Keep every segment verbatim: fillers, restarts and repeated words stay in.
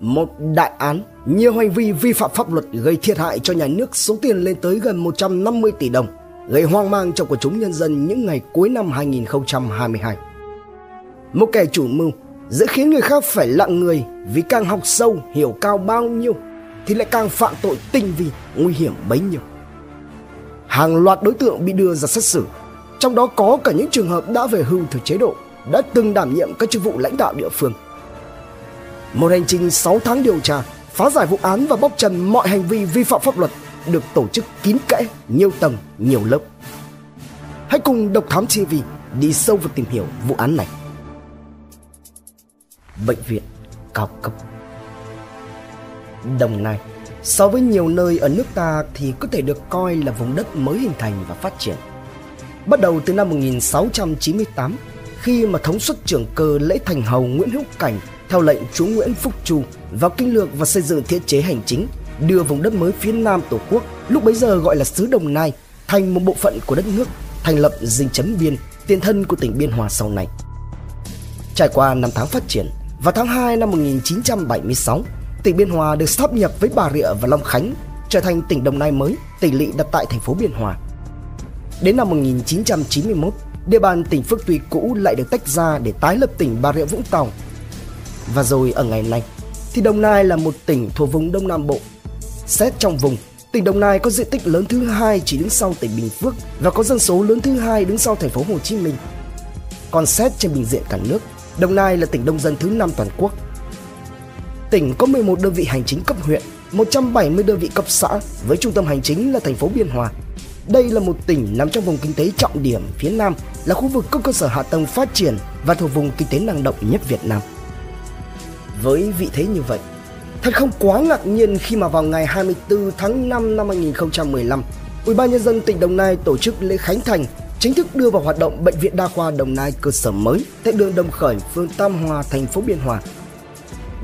một đại án, nhiều hành vi vi phạm pháp luật gây thiệt hại cho nhà nước số tiền lên tới gần một trăm năm mươi tỷ đồng, gây hoang mang trong quần chúng nhân dân những ngày cuối năm hai nghìn không trăm hai mươi hai. Một kẻ chủ mưu dễ khiến người khác phải lặng người vì càng học sâu hiểu cao bao nhiêu thì lại càng phạm tội tinh vi, nguy hiểm bấy nhiêu. Hàng loạt đối tượng bị đưa ra xét xử, trong đó có cả những trường hợp đã về hưu từ chế độ, đã từng đảm nhiệm các chức vụ lãnh đạo địa phương. Một hành trình sáu tháng điều tra, phá giải vụ án và bóc trần mọi hành vi vi phạm pháp luật được tổ chức kín kẽ, nhiều tầng, nhiều lớp. Hãy cùng Độc Thám ti vi đi sâu vào tìm hiểu vụ án này. Bệnh viện cao cấp Đồng Nai so với nhiều nơi ở nước ta thì có thể được coi là vùng đất mới hình thành và phát triển. Bắt đầu từ năm một nghìn sáu trăm chín mươi tám, khi mà thống suất trưởng cơ Lễ Thành Hầu Nguyễn Hữu Cảnh theo lệnh chúa Nguyễn Phúc Chu vào kinh lược và xây dựng thiết chế hành chính, đưa vùng đất mới phía nam Tổ quốc, lúc bấy giờ gọi là xứ Đồng Nai, thành một bộ phận của đất nước, thành lập dinh chấn Biên, tiền thân của tỉnh Biên Hòa sau này. Trải qua năm tháng phát triển, vào tháng hai năm một nghìn chín trăm bảy mươi sáu, tỉnh Biên Hòa được sáp nhập với Bà Rịa và Long Khánh, trở thành tỉnh Đồng Nai mới, tỉnh lỵ đặt tại thành phố Biên Hòa. Đến năm một nghìn chín trăm chín mươi mốt, địa bàn tỉnh Phước Tuy cũ lại được tách ra để tái lập tỉnh Bà Rịa Vũng Tàu. Và rồi ở ngày nay, thì Đồng Nai là một tỉnh thuộc vùng Đông Nam Bộ. Xét trong vùng, tỉnh Đồng Nai có diện tích lớn thứ hai chỉ đứng sau tỉnh Bình Phước và có dân số lớn thứ hai đứng sau thành phố Hồ Chí Minh. Còn xét trên bình diện cả nước, Đồng Nai là tỉnh đông dân thứ năm toàn quốc. Tỉnh có mười một đơn vị hành chính cấp huyện, một trăm bảy mươi đơn vị cấp xã với trung tâm hành chính là thành phố Biên Hòa. Đây là một tỉnh nằm trong vùng kinh tế trọng điểm phía Nam, là khu vực có cơ sở hạ tầng phát triển và thuộc vùng kinh tế năng động nhất Việt Nam. Với vị thế như vậy, thật không quá ngạc nhiên khi mà vào ngày hai mươi tư tháng năm năm hai nghìn không trăm mười lăm, Ủy ban nhân dân tỉnh Đồng Nai tổ chức lễ khánh thành, chính thức đưa vào hoạt động Bệnh viện Đa khoa Đồng Nai cơ sở mới tại đường Đồng Khởi, phường Tam Hòa, thành phố Biên Hòa.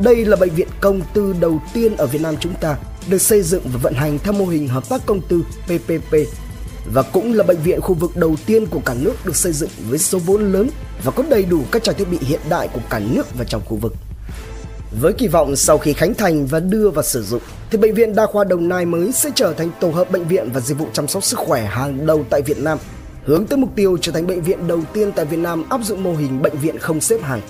Đây là bệnh viện công tư đầu tiên ở Việt Nam chúng ta, được xây dựng và vận hành theo mô hình hợp tác công tư pê pê pê, và cũng là bệnh viện khu vực đầu tiên của cả nước được xây dựng với số vốn lớn và có đầy đủ các trang thiết bị hiện đại của cả nước và trong khu vực. Với kỳ vọng sau khi khánh thành và đưa vào sử dụng thì Bệnh viện Đa khoa Đồng Nai mới sẽ trở thành tổ hợp bệnh viện và dịch vụ chăm sóc sức khỏe hàng đầu tại Việt Nam, hướng tới mục tiêu trở thành bệnh viện đầu tiên tại Việt Nam áp dụng mô hình bệnh viện không xếp hàng.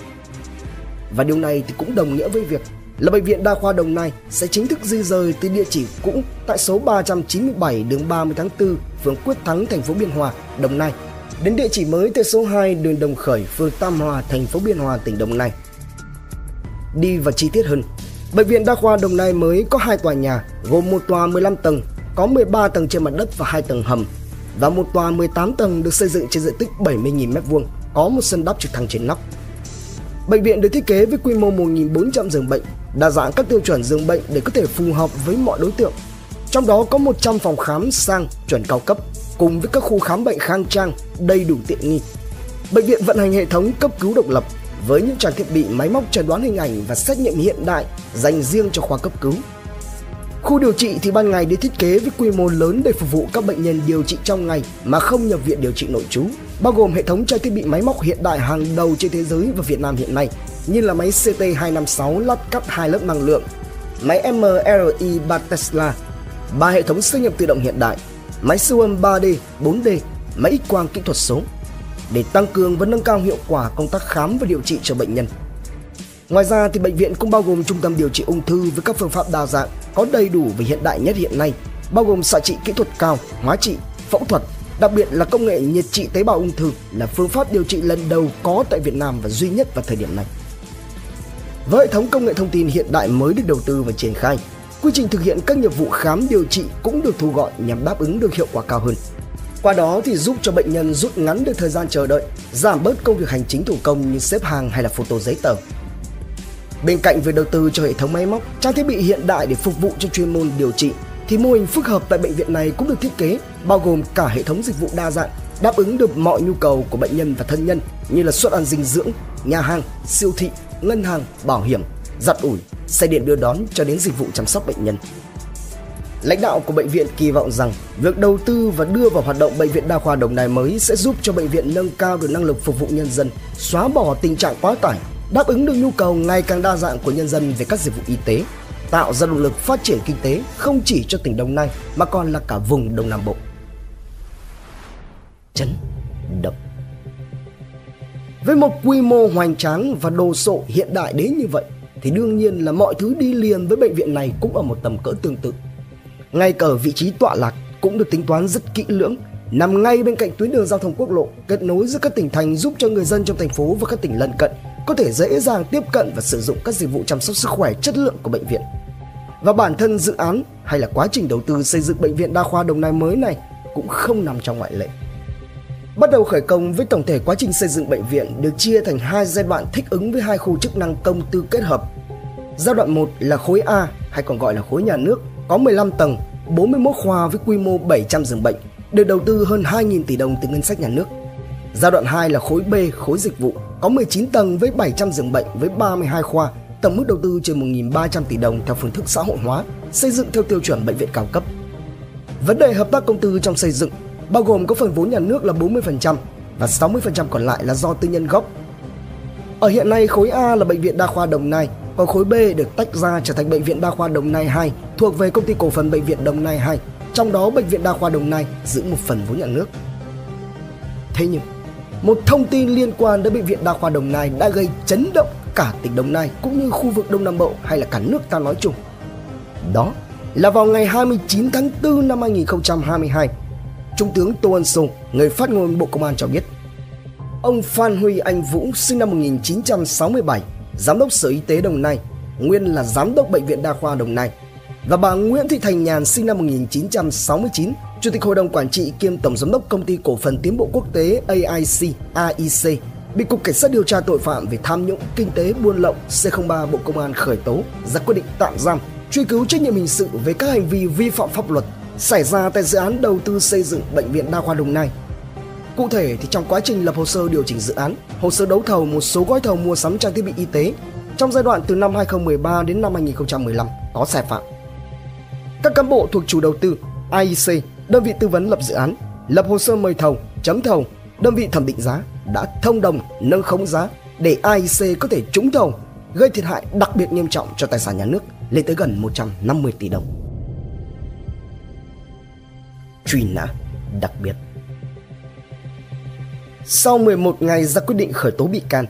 Và điều này thì cũng đồng nghĩa với việc là Bệnh viện Đa khoa Đồng Nai sẽ chính thức di rời từ địa chỉ cũ tại số ba trăm chín mươi bảy đường ba mươi tháng tư, phường Quyết Thắng, thành phố Biên Hòa, Đồng Nai, đến địa chỉ mới tại số hai đường Đồng Khởi, phường Tam Hòa, thành phố Biên Hòa, tỉnh Đồng Nai. Đi vào chi tiết hơn, Bệnh viện Đa khoa Đồng Nai mới có hai tòa nhà, gồm một tòa mười lăm tầng, có mười ba tầng trên mặt đất và hai tầng hầm, và một tòa mười tám tầng được xây dựng trên diện tích bảy mươi nghìn mét vuông, có một sân đáp trực thăng trên nóc. Bệnh viện được thiết kế với quy mô một nghìn bốn trăm giường bệnh, đa dạng các tiêu chuẩn giường bệnh để có thể phù hợp với mọi đối tượng. Trong đó có một trăm phòng khám sang chuẩn cao cấp, cùng với các khu khám bệnh khang trang, đầy đủ tiện nghi. Bệnh viện vận hành hệ thống cấp cứu độc lập với những trang thiết bị máy móc chẩn đoán hình ảnh và xét nghiệm hiện đại dành riêng cho khoa cấp cứu. Khu điều trị thì ban ngày được thiết kế với quy mô lớn để phục vụ các bệnh nhân điều trị trong ngày mà không nhập viện điều trị nội trú, bao gồm hệ thống trang thiết bị máy móc hiện đại hàng đầu trên thế giới và Việt Nam hiện nay, như là máy C T hai năm sáu lát cắt hai lớp năng lượng, máy M R I ba Tesla, ba hệ thống xét nghiệm tự động hiện đại, máy siêu âm ba D, bốn D, máy X-quang kỹ thuật số, để tăng cường và nâng cao hiệu quả công tác khám và điều trị cho bệnh nhân. Ngoài ra thì bệnh viện cũng bao gồm trung tâm điều trị ung thư với các phương pháp đa dạng, có đầy đủ và hiện đại nhất hiện nay, bao gồm xạ trị kỹ thuật cao, hóa trị, phẫu thuật, đặc biệt là công nghệ nhiệt trị tế bào ung thư là phương pháp điều trị lần đầu có tại Việt Nam và duy nhất vào thời điểm này. Với hệ thống công nghệ thông tin hiện đại mới được đầu tư và triển khai, quy trình thực hiện các nhiệm vụ khám điều trị cũng được thu gọn nhằm đáp ứng được hiệu quả cao hơn. Qua đó thì giúp cho bệnh nhân rút ngắn được thời gian chờ đợi, giảm bớt công việc hành chính thủ công như xếp hàng hay là phôto giấy tờ. Bên cạnh việc đầu tư cho hệ thống máy móc, trang thiết bị hiện đại để phục vụ cho chuyên môn điều trị, thì mô hình phức hợp tại bệnh viện này cũng được thiết kế, bao gồm cả hệ thống dịch vụ đa dạng, đáp ứng được mọi nhu cầu của bệnh nhân và thân nhân như là suất ăn dinh dưỡng, nhà hàng, siêu thị, ngân hàng, bảo hiểm, giặt ủi, xe điện đưa đón cho đến dịch vụ chăm sóc bệnh nhân. Lãnh đạo của bệnh viện kỳ vọng rằng việc đầu tư và đưa vào hoạt động Bệnh viện Đa khoa Đồng Nai mới sẽ giúp cho bệnh viện nâng cao được năng lực phục vụ nhân dân, xóa bỏ tình trạng quá tải, đáp ứng được nhu cầu ngày càng đa dạng của nhân dân về các dịch vụ y tế, tạo ra động lực phát triển kinh tế không chỉ cho tỉnh Đồng Nai mà còn là cả vùng Đông Nam Bộ. Chấn động. Với một quy mô hoành tráng và đồ sộ hiện đại đến như vậy thì đương nhiên là mọi thứ đi liền với bệnh viện này cũng ở một tầm cỡ tương tự. Ngay cả vị trí tọa lạc cũng được tính toán rất kỹ lưỡng, nằm ngay bên cạnh tuyến đường giao thông quốc lộ kết nối giữa các tỉnh thành, giúp cho người dân trong thành phố và các tỉnh lân cận có thể dễ dàng tiếp cận và sử dụng các dịch vụ chăm sóc sức khỏe chất lượng của bệnh viện. Và bản thân dự án hay là quá trình đầu tư xây dựng bệnh viện đa khoa Đồng Nai mới này cũng không nằm trong ngoại lệ. Bắt đầu khởi công với tổng thể quá trình xây dựng bệnh viện được chia thành hai giai đoạn thích ứng với hai khu chức năng công tư kết hợp. Giai đoạn một là khối A hay còn gọi là khối nhà nước, có mười lăm tầng, bốn mươi mốt khoa với quy mô bảy trăm giường bệnh, được đầu tư hơn hai nghìn tỷ đồng từ ngân sách nhà nước. Giai đoạn hai là khối B, khối dịch vụ, có mười chín tầng với bảy trăm giường bệnh với ba mươi hai khoa, tổng mức đầu tư trên một nghìn ba trăm tỷ đồng theo phương thức xã hội hóa, xây dựng theo tiêu chuẩn bệnh viện cao cấp. Vấn đề hợp tác công tư trong xây dựng bao gồm có phần vốn nhà nước là bốn mươi phần trăm và sáu mươi phần trăm còn lại là do tư nhân góp. Ở hiện nay khối A là bệnh viện đa khoa Đồng Nai, còn khối B được tách ra trở thành bệnh viện đa khoa Đồng Nai hai thuộc về Công ty Cổ phần Bệnh viện Đồng Nai hai, trong đó bệnh viện đa khoa Đồng Nai giữ một phần vốn nhà nước. Thế nhưng, một thông tin liên quan đến bệnh viện đa khoa Đồng Nai đã gây chấn động cả tỉnh Đồng Nai cũng như khu vực Đông Nam Bộ hay là cả nước ta nói chung. Đó là vào ngày hai mươi chín tháng tư năm hai nghìn không trăm hai mươi hai, Trung tướng Tô Ân Sô, người phát ngôn Bộ Công an cho biết, ông Phan Huy Anh Vũ sinh năm một nghìn chín trăm sáu mươi bảy, Giám đốc Sở Y tế Đồng Nai, nguyên là Giám đốc Bệnh viện Đa khoa Đồng Nai, và bà Nguyễn Thị Thanh Nhàn sinh năm một nghìn chín trăm sáu mươi chín, Chủ tịch Hội đồng Quản trị kiêm Tổng Giám đốc Công ty Cổ phần Tiến bộ Quốc tế A I C, A I C, bị Cục Cảnh sát Điều tra Tội phạm về Tham nhũng Kinh tế Buôn lậu C không ba Bộ Công an khởi tố, ra quyết định tạm giam, truy cứu trách nhiệm hình sự về các hành vi vi phạm pháp luật xảy ra tại dự án đầu tư xây dựng bệnh viện đa khoa Đồng Nai. Cụ thể thì trong quá trình lập hồ sơ điều chỉnh dự án, hồ sơ đấu thầu một số gói thầu mua sắm trang thiết bị y tế trong giai đoạn từ năm hai nghìn không trăm mười ba đến năm hai nghìn không trăm mười lăm có sai phạm. Các cán bộ thuộc chủ đầu tư A I C, đơn vị tư vấn lập dự án, lập hồ sơ mời thầu, chấm thầu, đơn vị thẩm định giá đã thông đồng nâng khống giá để A I C có thể trúng thầu, gây thiệt hại đặc biệt nghiêm trọng cho tài sản nhà nước lên tới gần một trăm năm mươi tỷ đồng. Truy nã đặc biệt. Sau mười một ngày ra quyết định khởi tố bị can,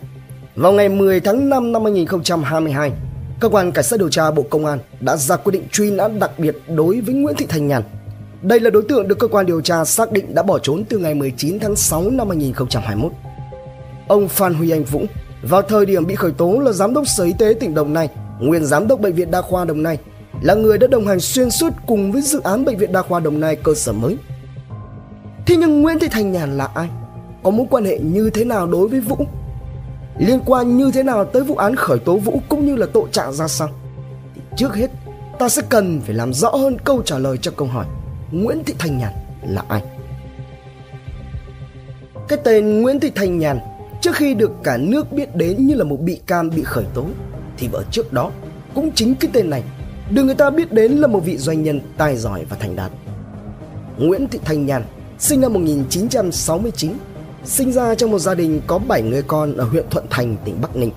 vào ngày mười tháng năm năm hai nghìn không trăm hai mươi hai, cơ quan cảnh sát điều tra Bộ Công an đã ra quyết định truy nã đặc biệt đối với Nguyễn Thị Thanh Nhàn. Đây là đối tượng được cơ quan điều tra xác định đã bỏ trốn từ ngày mười chín tháng sáu năm hai nghìn không trăm hai mươi mốt. Ông Phan Huy Anh Vũ vào thời điểm bị khởi tố là Giám đốc Sở Y tế tỉnh Đồng Nai, nguyên Giám đốc Bệnh viện Đa khoa Đồng Nai, là người đã đồng hành xuyên suốt cùng với dự án Bệnh viện Đa khoa Đồng Nai cơ sở mới. Thế nhưng Nguyễn Thị Thanh Nhàn là ai? Có mối quan hệ như thế nào đối với Vũ? Liên quan như thế nào tới vụ án khởi tố Vũ cũng như là tội trạng ra sao? Thì trước hết, ta sẽ cần phải làm rõ hơn câu trả lời cho câu hỏi Nguyễn Thị Thanh Nhàn là ai? Cái tên Nguyễn Thị Thanh Nhàn trước khi được cả nước biết đến như là một bị can bị khởi tố thì vợ trước đó cũng chính cái tên này được người ta biết đến là một vị doanh nhân tài giỏi và thành đạt. Nguyễn Thị Thanh Nhàn sinh năm một nghìn chín trăm sáu mươi chín, sinh ra trong một gia đình có bảy người con ở huyện Thuận Thành, tỉnh Bắc Ninh.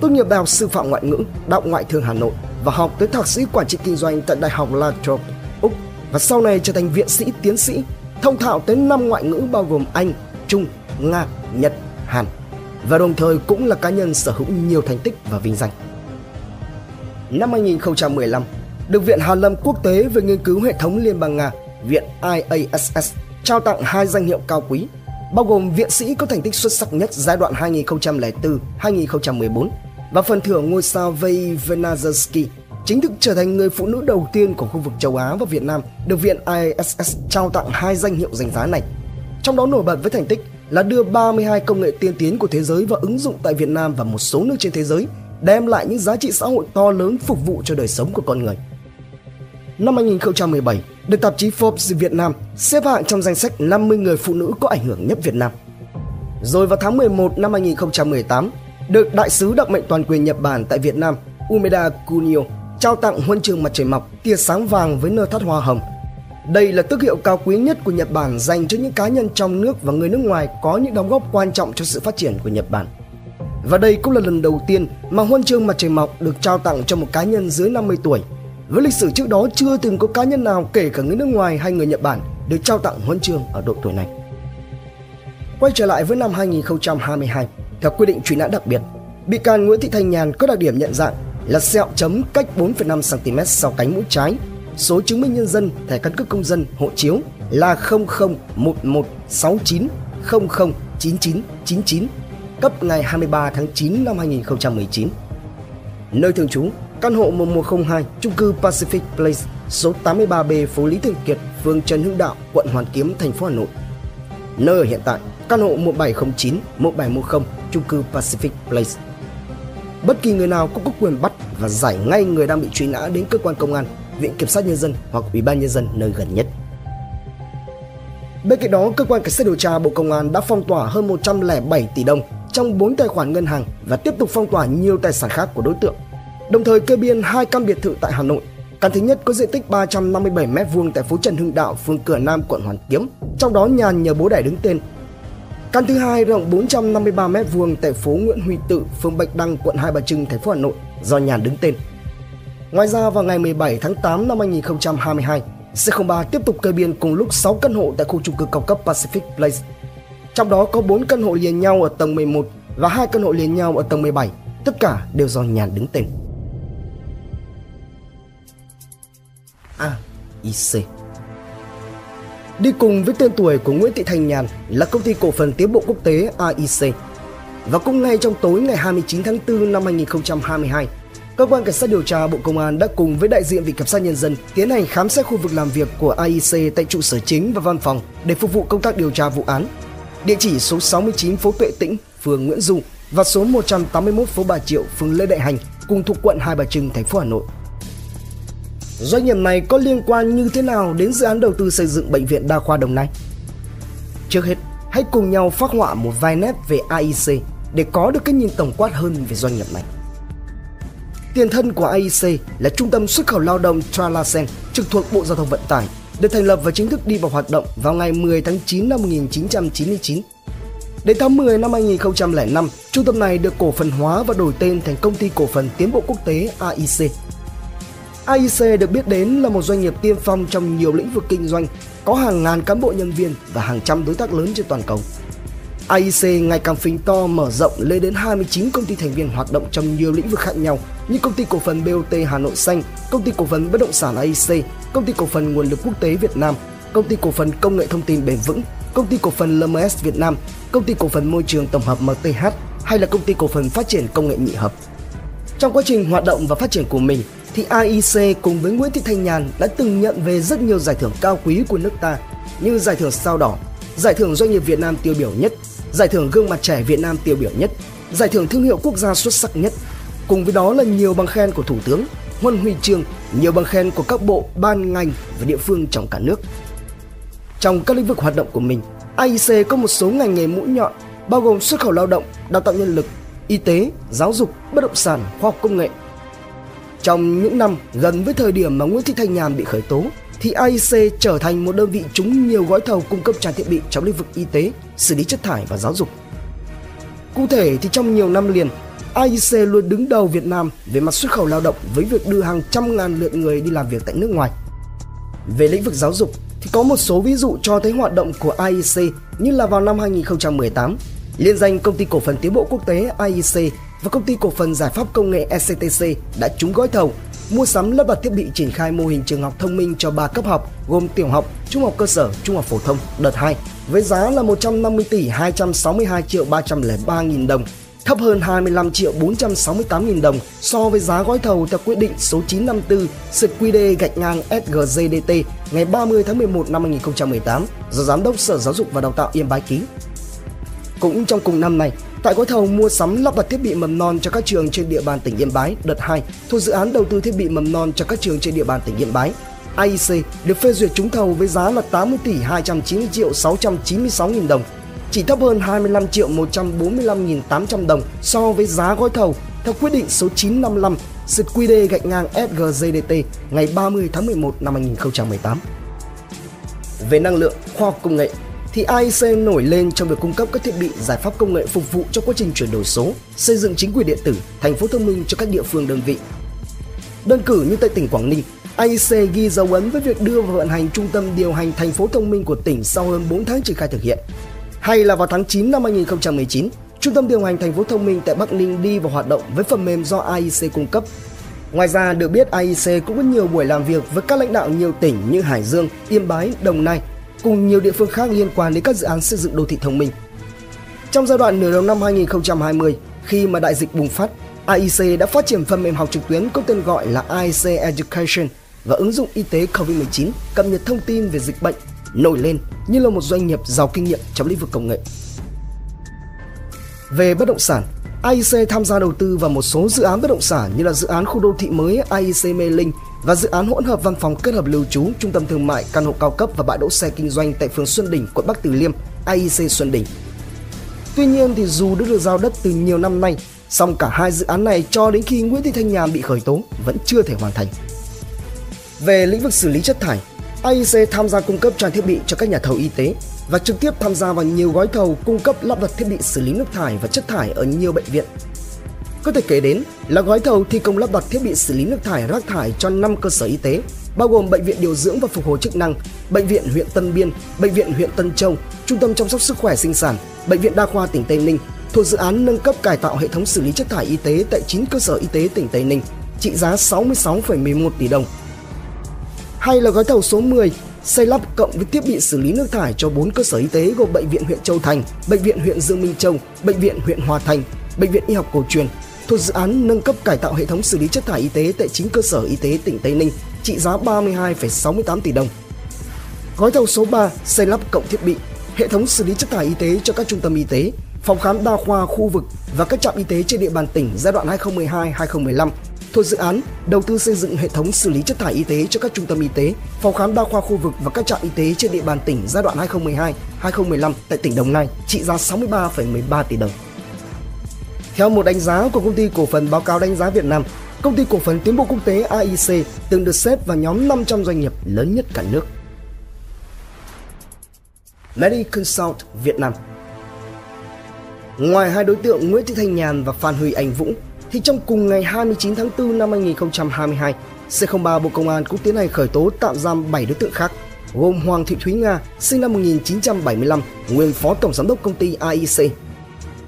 Tốt nghiệp Đại học Sư phạm Ngoại ngữ, Đại học Ngoại thương Hà Nội và học tới Thạc sĩ Quản trị Kinh doanh tại Đại học Latrobe, Úc, và sau này trở thành viện sĩ, tiến sĩ, thông thạo tới năm ngoại ngữ bao gồm Anh, Trung, Nga, Nhật, Hàn, và đồng thời cũng là cá nhân sở hữu nhiều thành tích và vinh danh. Năm hai nghìn không trăm mười lăm, được Viện Hàn Lâm Quốc tế về nghiên cứu hệ thống Liên bang Nga, Viện I A S S, trao tặng hai danh hiệu cao quý, bao gồm Viện sĩ có thành tích xuất sắc nhất giai đoạn hai nghìn không trăm lẻ bốn đến hai nghìn không trăm mười bốn và phần thưởng ngôi sao Vei Venazersky, chính thức trở thành người phụ nữ đầu tiên của khu vực châu Á và Việt Nam được Viện I A S S trao tặng hai danh hiệu danh giá này. Trong đó nổi bật với thành tích là đưa ba mươi hai công nghệ tiên tiến của thế giới và ứng dụng tại Việt Nam và một số nước trên thế giới, đem lại những giá trị xã hội to lớn phục vụ cho đời sống của con người. Năm hai nghìn không trăm mười bảy, được tạp chí Forbes Việt Nam xếp hạng trong danh sách năm mươi người phụ nữ có ảnh hưởng nhất Việt Nam. Rồi vào tháng mười một năm hai nghìn không trăm mười tám, được Đại sứ đặc mệnh toàn quyền Nhật Bản tại Việt Nam Umeda Kunio trao tặng huân chương mặt trời mọc tia sáng vàng với nơ thắt hoa hồng. Đây là tước hiệu cao quý nhất của Nhật Bản dành cho những cá nhân trong nước và người nước ngoài có những đóng góp quan trọng cho sự phát triển của Nhật Bản. Và đây cũng là lần đầu tiên mà huân chương mặt trời mọc được trao tặng cho một cá nhân dưới năm mươi tuổi. Với lịch sử trước đó chưa từng có cá nhân nào kể cả người nước ngoài hay người Nhật Bản được trao tặng huân chương ở độ tuổi này. Quay trở lại với năm hai nghìn không trăm hai mươi hai, theo quy định truy nã đặc biệt, bị can Nguyễn Thị Thanh Nhàn có đặc điểm nhận dạng là sẹo chấm cách bốn phẩy năm xăng-ti-mét sau cánh mũi trái, số chứng minh nhân dân, thẻ căn cước công dân, hộ chiếu là không không một một sáu chín không không chín chín chín chín, cấp ngày hai mươi ba tháng chín năm hai nghìn không trăm mười chín. Nơi thường trú: căn hộ một một không hai, chung cư Pacific Place, số tám mươi ba B, phố Lý Thường Kiệt, phường Trần Hưng Đạo, quận Hoàn Kiếm, thành phố Hà Nội. Nơi ở hiện tại: căn hộ một bảy không chín, một bảy một không, chung cư Pacific Place. Bất kỳ người nào cũng có quyền bắt và giải ngay người đang bị truy nã đến cơ quan công an, viện kiểm sát nhân dân hoặc ủy ban nhân dân nơi gần nhất. Bên cạnh đó, cơ quan cảnh sát điều tra Bộ Công an đã phong tỏa hơn một trăm lẻ bảy tỷ đồng trong bốn tài khoản ngân hàng và tiếp tục phong tỏa nhiều tài sản khác của đối tượng. Đồng thời kê biên hai căn biệt thự tại Hà Nội. Căn thứ nhất có diện tích ba trăm năm mươi bảy mét vuông tại phố Trần Hưng Đạo, phường Cửa Nam, quận Hoàn Kiếm, trong đó Nhàn nhờ bố đẻ đứng tên. Căn thứ hai rộng bốn trăm năm mươi ba mét vuông tại phố Nguyễn Huy Tự, phường Bạch Đằng, quận Hai Bà Trưng, thành phố Hà Nội, do Nhàn đứng tên. Ngoài ra, vào ngày mười bảy tháng tám năm hai nghìn không trăm hai mươi hai, C không ba tiếp tục kê biên cùng lúc sáu căn hộ tại khu chung cư cao cấp Pacific Place. Trong đó có bốn căn hộ liền nhau ở tầng mười một và hai căn hộ liền nhau ở tầng mười bảy, tất cả đều do Nhàn đứng tên. a i xê. Đi cùng với tên tuổi của Nguyễn Thị Thanh Nhàn là Công ty Cổ phần Tiến bộ Quốc tế A I C. Và cũng ngay trong tối ngày hai mươi chín tháng tư năm hai nghìn không trăm hai mươi hai, cơ quan cảnh sát điều tra Bộ Công an đã cùng với đại diện Viện kiểm sát nhân dân tiến hành khám xét khu vực làm việc của A I C tại trụ sở chính và văn phòng để phục vụ công tác điều tra vụ án. Địa chỉ số sáu mươi chín phố Tuệ Tĩnh, phường Nguyễn Du và số một trăm tám mươi mốt phố Bà Triệu, phường Lê Đại Hành cùng thuộc quận Hai Bà Trưng, thành phố Hà Nội. Doanh nghiệp này có liên quan như thế nào đến dự án đầu tư xây dựng Bệnh viện Đa khoa Đồng Nai? Trước hết, hãy cùng nhau phác họa một vài nét về A I C để có được cái nhìn tổng quát hơn về doanh nghiệp này. Tiền thân của A I C là Trung tâm Xuất khẩu Lao động Tralasen trực thuộc Bộ Giao thông Vận tải, được thành lập và chính thức đi vào hoạt động vào ngày mười tháng chín năm một nghìn chín trăm chín mươi chín. Đến tháng mười năm hai nghìn không trăm lẻ năm, trung tâm này được cổ phần hóa và đổi tên thành Công ty Cổ phần Tiến bộ Quốc tế A I C. A I C được biết đến là một doanh nghiệp tiên phong trong nhiều lĩnh vực kinh doanh, có hàng ngàn cán bộ nhân viên và hàng trăm đối tác lớn trên toàn cầu. A I C ngày càng phình to mở rộng lên đến hai mươi chín công ty thành viên hoạt động trong nhiều lĩnh vực khác nhau như Công ty Cổ phần bê o tê Hà Nội Xanh, Công ty Cổ phần Bất động sản A I C, Công ty Cổ phần Nguồn lực Quốc tế Việt Nam, Công ty Cổ phần Công nghệ Thông tin Bền vững, Công ty Cổ phần lờ em ét Việt Nam, Công ty Cổ phần Môi trường Tổng hợp em tê hát hay là Công ty Cổ phần Phát triển Công nghệ Nhị hợp. Trong quá trình hoạt động và phát triển của mình thì A I C cùng với Nguyễn Thị Thanh Nhàn đã từng nhận về rất nhiều giải thưởng cao quý của nước ta như Giải thưởng Sao Đỏ, Giải thưởng Doanh nghiệp Việt Nam tiêu biểu nhất, Giải thưởng Gương mặt trẻ Việt Nam tiêu biểu nhất, Giải thưởng Thương hiệu Quốc gia xuất sắc nhất. Cùng với đó là nhiều bằng khen của Thủ tướng, huân huy chương, nhiều bằng khen của các bộ, ban, ngành và địa phương trong cả nước. Trong các lĩnh vực hoạt động của mình, A I C có một số ngành nghề mũi nhọn bao gồm xuất khẩu lao động, đào tạo nhân lực, y tế, giáo dục, bất động sản, khoa học công nghệ. Trong những năm gần với thời điểm mà Nguyễn Thị Thanh Nhàn bị khởi tố thì A I C trở thành một đơn vị trúng nhiều gói thầu cung cấp trang thiết bị trong lĩnh vực y tế, xử lý chất thải và giáo dục. Cụ thể thì trong nhiều năm liền, A I C luôn đứng đầu Việt Nam về mặt xuất khẩu lao động với việc đưa hàng trăm ngàn lượt người đi làm việc tại nước ngoài. Về lĩnh vực giáo dục thì có một số ví dụ cho thấy hoạt động của A I C như là vào năm hai nghìn không trăm mười tám, liên danh Công ty Cổ phần Tiến bộ Quốc tế A I C và Công ty Cổ phần Giải pháp Công nghệ E C T C đã trúng gói thầu mua sắm lắp đặt thiết bị triển khai mô hình trường học thông minh cho ba cấp học gồm tiểu học, trung học cơ sở, trung học phổ thông đợt hai với giá là một trăm năm mươi tỷ hai trăm sáu mươi hai triệu ba trăm lẻ ba nghìn đồng, thấp hơn hai mươi lăm triệu bốn trăm sáu mươi tám nghìn đồng so với giá gói thầu theo quyết định số chín trăm năm mươi tư Q D gạch ngang S G D T ngày ba mươi tháng mười một năm hai nghìn không trăm mười tám do Giám đốc Sở Giáo dục và Đào tạo Yên Bái ký. Cũng trong cùng năm này, tại gói thầu mua sắm lắp đặt thiết bị mầm non cho các trường trên địa bàn tỉnh Yên Bái đợt hai thuộc dự án đầu tư thiết bị mầm non cho các trường trên địa bàn tỉnh Yên Bái, A I C được phê duyệt trúng thầu với giá là tám mươi tỷ hai trăm chín mươi triệu sáu trăm chín mươi sáu nghìn đồng, chỉ thấp hơn hai mươi lăm triệu một trăm bốn mươi lăm nghìn tám trăm đồng so với giá gói thầu theo quyết định số chín trăm năm mươi lăm Q D gạch ngang S G D T ngày ba mươi tháng mười một năm hai nghìn không trăm mười tám. Về năng lượng, khoa học công nghệ thì a i xê nổi lên trong việc cung cấp các thiết bị, giải pháp công nghệ phục vụ cho quá trình chuyển đổi số, xây dựng chính quyền điện tử, thành phố thông minh cho các địa phương, đơn vị. Đơn cử như tại tỉnh Quảng Ninh, a i xê ghi dấu ấn với việc đưa vào vận hành trung tâm điều hành thành phố thông minh của tỉnh sau hơn bốn tháng triển khai thực hiện. Hay là vào tháng chín năm hai nghìn không trăm mười chín, trung tâm điều hành thành phố thông minh tại Bắc Ninh đi vào hoạt động với phần mềm do a i xê cung cấp. Ngoài ra, được biết a i xê cũng có nhiều buổi làm việc với các lãnh đạo nhiều tỉnh như Hải Dương, Yên Bái, Đồng Nai, cùng nhiều địa phương khác liên quan đến các dự án xây dựng đô thị thông minh. Trong giai đoạn nửa đầu năm hai nghìn không trăm hai mươi, khi mà đại dịch bùng phát, a i xê đã phát triển phần mềm học trực tuyến có tên gọi là a i xê Education và ứng dụng y tế covid mười chín cập nhật thông tin về dịch bệnh, nổi lên như là một doanh nghiệp giàu kinh nghiệm trong lĩnh vực công nghệ. Về bất động sản, a i xê tham gia đầu tư vào một số dự án bất động sản như là dự án khu đô thị mới a i xê Mê Linh và dự án hỗn hợp văn phòng kết hợp lưu trú, trung tâm thương mại, căn hộ cao cấp và bãi đỗ xe kinh doanh tại phường Xuân Đỉnh, quận Bắc Từ Liêm, a i xê Xuân Đỉnh. Tuy nhiên thì dù đã được giao đất từ nhiều năm nay, song cả hai dự án này cho đến khi Nguyễn Thị Thanh Nhàn bị khởi tố vẫn chưa thể hoàn thành. Về lĩnh vực xử lý chất thải, a i xê tham gia cung cấp trang thiết bị cho các nhà thầu y tế và trực tiếp tham gia vào nhiều gói thầu cung cấp lắp đặt thiết bị xử lý nước thải và chất thải ở nhiều bệnh viện. Có thể kể đến là gói thầu thi công lắp đặt thiết bị xử lý nước thải, rác thải cho năm cơ sở y tế, bao gồm Bệnh viện Điều dưỡng và Phục hồi chức năng, Bệnh viện huyện Tân Biên, Bệnh viện huyện Tân Châu, Trung tâm chăm sóc sức khỏe sinh sản, Bệnh viện Đa khoa tỉnh Tây Ninh, thuộc dự án nâng cấp cải tạo hệ thống xử lý chất thải y tế tại chín cơ sở y tế tỉnh Tây Ninh, trị giá sáu mươi sáu phẩy mười một tỷ đồng. Hay là gói thầu số mười, xây lắp cộng với thiết bị xử lý nước thải cho bốn cơ sở y tế gồm Bệnh viện huyện Châu Thành, Bệnh viện huyện Dương Minh Châu, Bệnh viện huyện Hòa Thành, Bệnh viện Y học cổ truyền, thuộc dự án nâng cấp cải tạo hệ thống xử lý chất thải y tế tại chín cơ sở y tế tỉnh Tây Ninh, trị giá ba mươi hai phẩy sáu mươi tám tỷ đồng. Gói thầu số ba, xây lắp cộng thiết bị, hệ thống xử lý chất thải y tế cho các trung tâm y tế, phòng khám đa khoa khu vực và các trạm y tế trên địa bàn tỉnh giai đoạn hai nghìn không trăm mười hai đến hai nghìn không trăm mười lăm, thuộc dự án đầu tư xây dựng hệ thống xử lý chất thải y tế cho các trung tâm y tế, phòng khám đa khoa khu vực và các trạm y tế trên địa bàn tỉnh giai đoạn hai nghìn không trăm mười hai đến hai nghìn không trăm mười lăm tại tỉnh Đồng Nai, trị giá sáu mươi ba phẩy mười ba tỷ đồng. Theo một đánh giá của Công ty Cổ phần Báo cáo Đánh giá Việt Nam, Công ty Cổ phần Tiến bộ Quốc tế a i xê từng được xếp vào nhóm năm trăm doanh nghiệp lớn nhất cả nước. Mediconsult Việt Nam. Ngoài hai đối tượng Nguyễn Thị Thanh Nhàn và Phan Huy Anh Vũ, thì trong cùng ngày hai mươi chín tháng tư năm hai nghìn không trăm hai mươi hai, xê không ba Bộ Công an cũng tiến hành khởi tố tạm giam bảy đối tượng khác, gồm Hoàng Thị Thúy Nga, sinh năm một nghìn chín trăm bảy mươi lăm, nguyên Phó Tổng Giám đốc Công ty a i xê,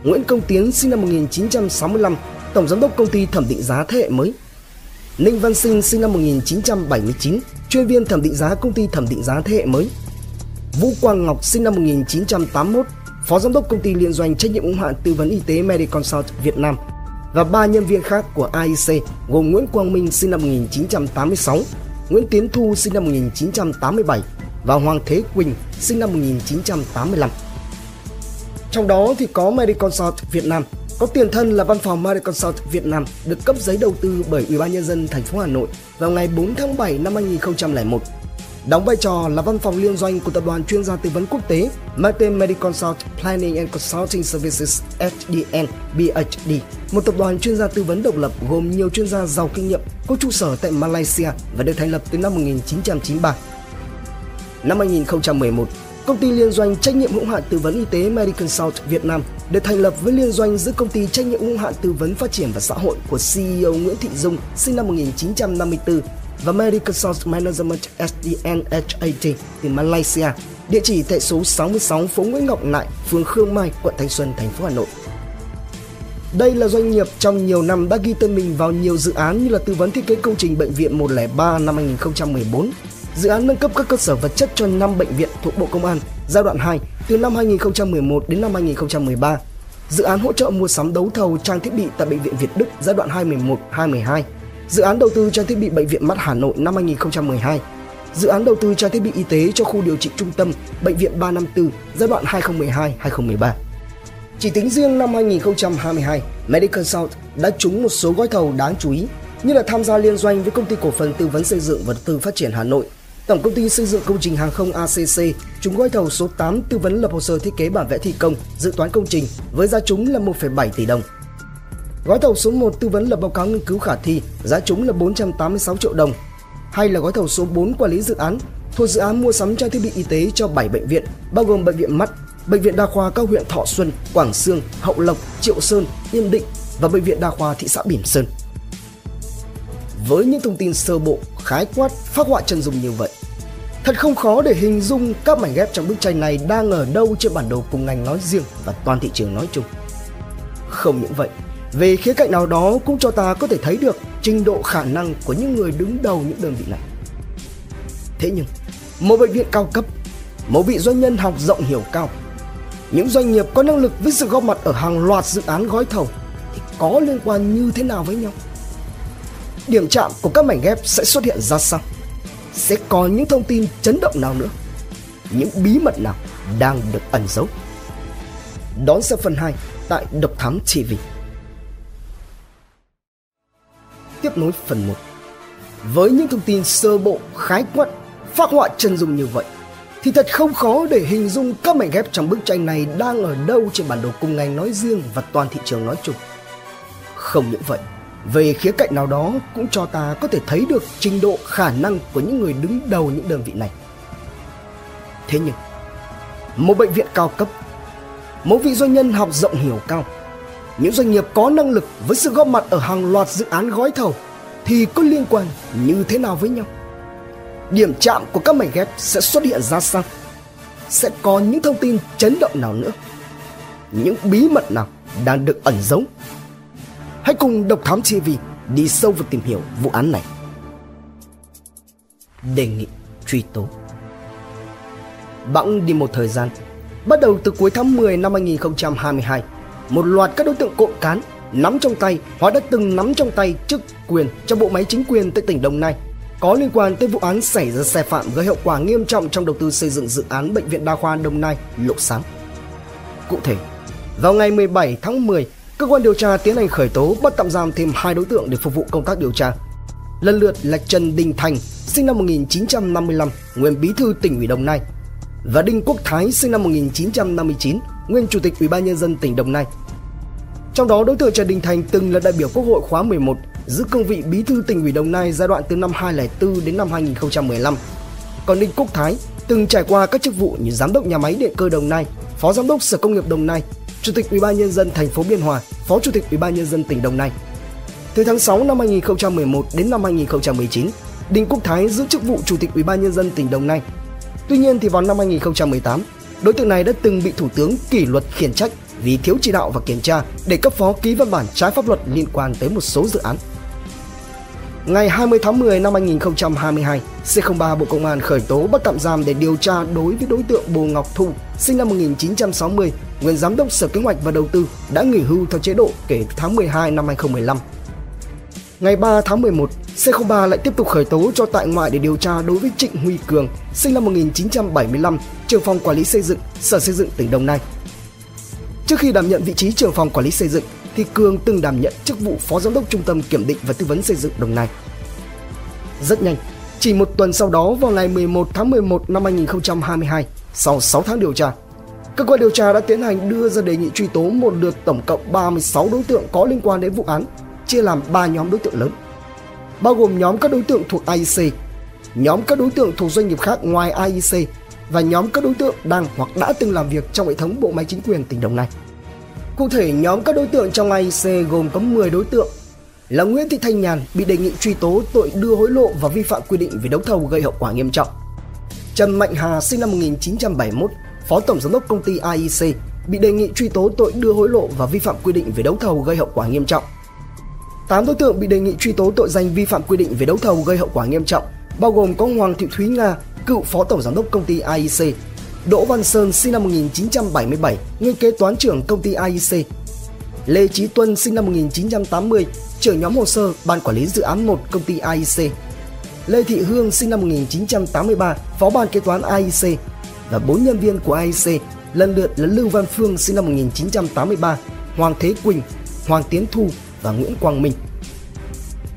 Nguyễn Công Tiến, sinh năm một nghìn chín trăm sáu mươi lăm, Tổng Giám đốc Công ty Thẩm định giá thế hệ mới, Ninh Văn Sinh, sinh năm một nghìn chín trăm bảy mươi chín, chuyên viên thẩm định giá Công ty Thẩm định giá thế hệ mới, Vũ Quang Ngọc, sinh năm một nghìn chín trăm tám mươi mốt, Phó Giám đốc Công ty Liên doanh trách nhiệm hữu hạn Tư vấn Y tế Mediconsult Việt Nam, và ba nhân viên khác của a i xê gồm Nguyễn Quang Minh, sinh năm một nghìn chín trăm tám mươi sáu, Nguyễn Tiến Thu, sinh năm một nghìn chín trăm tám mươi bảy và Hoàng Thế Quỳnh, sinh năm một nghìn chín trăm tám mươi lăm. Trong đó thì có Mediconsult Việt Nam, có tiền thân là Văn phòng Mediconsult Việt Nam, được cấp giấy đầu tư bởi Ủy ban nhân dân thành phố Hà Nội vào ngày bốn tháng bảy năm hai nghìn không trăm lẻ một. Đóng vai trò là văn phòng liên doanh của tập đoàn chuyên gia tư vấn quốc tế mang tên Mediconsult Planning and Consulting Services H D N B H D, một tập đoàn chuyên gia tư vấn độc lập gồm nhiều chuyên gia giàu kinh nghiệm, có trụ sở tại Malaysia và được thành lập từ năm một nghìn chín trăm chín mươi ba. Năm hai nghìn không trăm mười một, Công ty liên doanh trách nhiệm hữu hạn tư vấn y tế Mediconsult Việt Nam được thành lập với liên doanh giữa Công ty trách nhiệm hữu hạn tư vấn phát triển và xã hội của xê e ô Nguyễn Thị Dung, sinh năm một nghìn chín trăm năm mươi tư, và Mediconsult Management S D N H A T từ Malaysia, địa chỉ tại số sáu mươi sáu phố Nguyễn Ngọc Nại, phường Khương Mai, quận Thanh Xuân, thành phố Hà Nội. Đây là doanh nghiệp trong nhiều năm đã ghi tên mình vào nhiều dự án như là tư vấn thiết kế công trình bệnh viện một không ba năm hai nghìn không trăm mười bốn, dự án nâng cấp các cơ sở vật chất cho năm bệnh viện thuộc Bộ Công an giai đoạn hai từ năm hai nghìn không trăm mười một đến năm hai nghìn không trăm mười ba, dự án hỗ trợ mua sắm đấu thầu trang thiết bị tại bệnh viện Việt Đức giai đoạn hai nghìn không trăm mười một đến hai nghìn không trăm mười hai. Dự án đầu tư trang thiết bị bệnh viện mắt Hà Nội năm hai nghìn không trăm mười hai, dự án đầu tư trang thiết bị y tế cho khu điều trị trung tâm bệnh viện ba năm tư giai đoạn hai nghìn không trăm mười hai đến hai nghìn không trăm mười ba. Chỉ tính riêng năm hai nghìn không trăm hai mươi hai, Mediconsult đã trúng một số gói thầu đáng chú ý như là tham gia liên doanh với Công ty Cổ phần Tư vấn Xây dựng và Đầu tư Phát triển Hà Nội, Tổng Công ty Xây dựng Công trình Hàng không A C C trúng gói thầu số tám tư vấn lập hồ sơ thiết kế bản vẽ thi công, dự toán công trình với giá trúng là một phẩy bảy tỷ đồng. Gói thầu số một tư vấn lập báo cáo nghiên cứu khả thi, giá trúng là bốn trăm tám mươi sáu triệu đồng. Hay là gói thầu số bốn quản lý dự án, thuộc dự án mua sắm trang thiết bị y tế cho bảy bệnh viện, bao gồm bệnh viện mắt, bệnh viện đa khoa các huyện Thọ Xuân, Quảng Xương, Hậu Lộc, Triệu Sơn, Yên Định và bệnh viện đa khoa thị xã Bỉm Sơn. Với những thông tin sơ bộ, khái quát, phác họa chân dung như vậy, thật không khó để hình dung các mảnh ghép trong bức tranh này đang ở đâu trên bản đồ cùng ngành nói riêng và toàn thị trường nói chung. Không những vậy, về khía cạnh nào đó cũng cho ta có thể thấy được trình độ khả năng của những người đứng đầu những đơn vị này. Thế nhưng, một bệnh viện cao cấp, một vị doanh nhân học rộng hiểu cao, những doanh nghiệp có năng lực với sự góp mặt ở hàng loạt dự án gói thầu thì có liên quan như thế nào với nhau? Điểm chạm của các mảnh ghép sẽ xuất hiện ra sao? Sẽ có những thông tin chấn động nào nữa? Những bí mật nào đang được ẩn giấu? Đón xem phần hai tại Độc Thám ti vi. Tiếp nối phần một. Với những thông tin sơ bộ, khái quát, phác họa chân dung như vậy thì thật không khó để hình dung các mảnh ghép trong bức tranh này đang ở đâu trên bản đồ cùng ngành nói riêng và toàn thị trường nói chung. Không những vậy, về khía cạnh nào đó cũng cho ta có thể thấy được trình độ khả năng của những người đứng đầu những đơn vị này. Thế nhưng, một bệnh viện cao cấp, một vị doanh nhân học rộng hiểu cao, những doanh nghiệp có năng lực với sự góp mặt ở hàng loạt dự án gói thầu thì có liên quan như thế nào với nhau? Điểm chạm của các mảnh ghép sẽ xuất hiện ra sao? Sẽ có những thông tin chấn động nào nữa? Những bí mật nào đang được ẩn giấu? Hãy cùng Độc Thám ti vi đi sâu vào tìm hiểu vụ án này. Đề nghị truy tố. Bẵng đi một thời gian, bắt đầu từ cuối tháng mười năm hai nghìn không trăm hai mươi hai, một loạt các đối tượng cộng cán nắm trong tay hoặc đã từng nắm trong tay chức quyền trong bộ máy chính quyền tại tỉnh Đồng Nai có liên quan tới vụ án xảy ra sai phạm gây hậu quả nghiêm trọng trong đầu tư xây dựng dự án Bệnh viện Đa khoa Đồng Nai Lộ Sáng. Cụ thể, vào ngày mười bảy tháng mười, cơ quan điều tra tiến hành khởi tố bắt tạm giam thêm hai đối tượng để phục vụ công tác điều tra. Lần lượt là Trần Đình Thành, sinh năm một nghìn chín trăm năm mươi lăm, nguyên Bí thư Tỉnh ủy Đồng Nai, và Đinh Quốc Thái, sinh năm một nghìn chín trăm năm mươi chín, nguyên Chủ tịch Ủy ban nhân dân tỉnh Đồng Nai. Trong đó, đối tượng Trần Đình Thành từng là đại biểu Quốc hội khóa mười một, giữ cương vị Bí thư Tỉnh ủy Đồng Nai giai đoạn từ năm hai nghìn không trăm lẻ bốn đến năm hai nghìn không trăm mười lăm. Còn Đinh Quốc Thái từng trải qua các chức vụ như Giám đốc Nhà máy Điện cơ Đồng Nai, Phó Giám đốc Sở Công nghiệp Đồng Nai, Chủ tịch Ủy ban nhân dân thành phố Biên Hòa, Phó Chủ tịch Ủy ban nhân dân tỉnh Đồng Nai. Từ tháng sáu năm hai nghìn không trăm mười một đến năm hai nghìn không trăm mười chín, Đinh Quốc Thái giữ chức vụ Chủ tịch Ủy ban nhân dân tỉnh Đồng Nai. Tuy nhiên thì vào năm hai nghìn không trăm mười tám, đối tượng này đã từng bị Thủ tướng kỷ luật khiển trách vì thiếu chỉ đạo và kiểm tra để cấp phó ký văn bản trái pháp luật liên quan tới một số dự án. Ngày hai mươi tháng mười năm hai nghìn không trăm hai mươi hai, xê không ba Bộ Công an khởi tố bắt tạm giam để điều tra đối với đối tượng Bồ Ngọc Thu, sinh năm một nghìn chín trăm sáu mươi, nguyên Giám đốc Sở Kế hoạch và Đầu tư, đã nghỉ hưu theo chế độ kể từ tháng mười hai năm hai nghìn không trăm mười lăm. Ngày ba tháng mười một, xê không ba lại tiếp tục khởi tố cho tại ngoại để điều tra đối với Trịnh Huy Cường, sinh năm một nghìn chín trăm bảy mươi lăm, trưởng phòng Quản lý xây dựng, Sở Xây dựng tỉnh Đồng Nai. Trước khi đảm nhận vị trí trưởng phòng Quản lý xây dựng thì Cường từng đảm nhận chức vụ Phó Giám đốc Trung tâm Kiểm định và Tư vấn Xây dựng Đồng Nai. Rất nhanh, chỉ một tuần sau đó, vào ngày mười một tháng mười một năm hai nghìn không trăm hai mươi hai, sau sáu tháng điều tra, cơ quan điều tra đã tiến hành đưa ra đề nghị truy tố một lượt tổng cộng ba mươi sáu đối tượng có liên quan đến vụ án, chia làm ba nhóm đối tượng lớn, bao gồm nhóm các đối tượng thuộc a i xê, nhóm các đối tượng thuộc doanh nghiệp khác ngoài a i xê và nhóm các đối tượng đang hoặc đã từng làm việc trong hệ thống bộ máy chính quyền tỉnh Đồng Nai. Cụ thể, nhóm các đối tượng trong a i xê gồm có mười đối tượng là Nguyễn Thị Thanh Nhàn bị đề nghị truy tố tội đưa hối lộ và vi phạm quy định về đấu thầu gây hậu quả nghiêm trọng. Trần Mạnh Hà, sinh năm một nghìn chín trăm bảy mươi mốt, Phó Tổng Giám đốc Công ty a i xê, bị đề nghị truy tố tội đưa hối lộ và vi phạm quy định về đấu thầu gây hậu quả nghiêm trọng. tám đối tượng bị đề nghị truy tố tội danh vi phạm quy định về đấu thầu gây hậu quả nghiêm trọng, bao gồm có Hoàng Thị Thúy Nga, cựu Phó Tổng Giám đốc Công ty a i xê, Đỗ Văn Sơn, sinh năm một nghìn chín trăm bảy mươi bảy, nguyên Kế toán trưởng Công ty a i xê, Lê Chí Tuân, sinh năm một nghìn chín trăm tám mươi, trưởng nhóm hồ sơ Ban Quản lý Dự án một Công ty a i xê, Lê Thị Hương, sinh năm một nghìn chín trăm tám mươi ba, Phó Ban Kế toán a i xê, và bốn nhân viên của a i xê lần lượt là Lưu Văn Phương, sinh năm một nghìn chín trăm tám mươi ba, Hoàng Thế Quỳnh, Hoàng Tiến Thu và Nguyễn Quang Minh.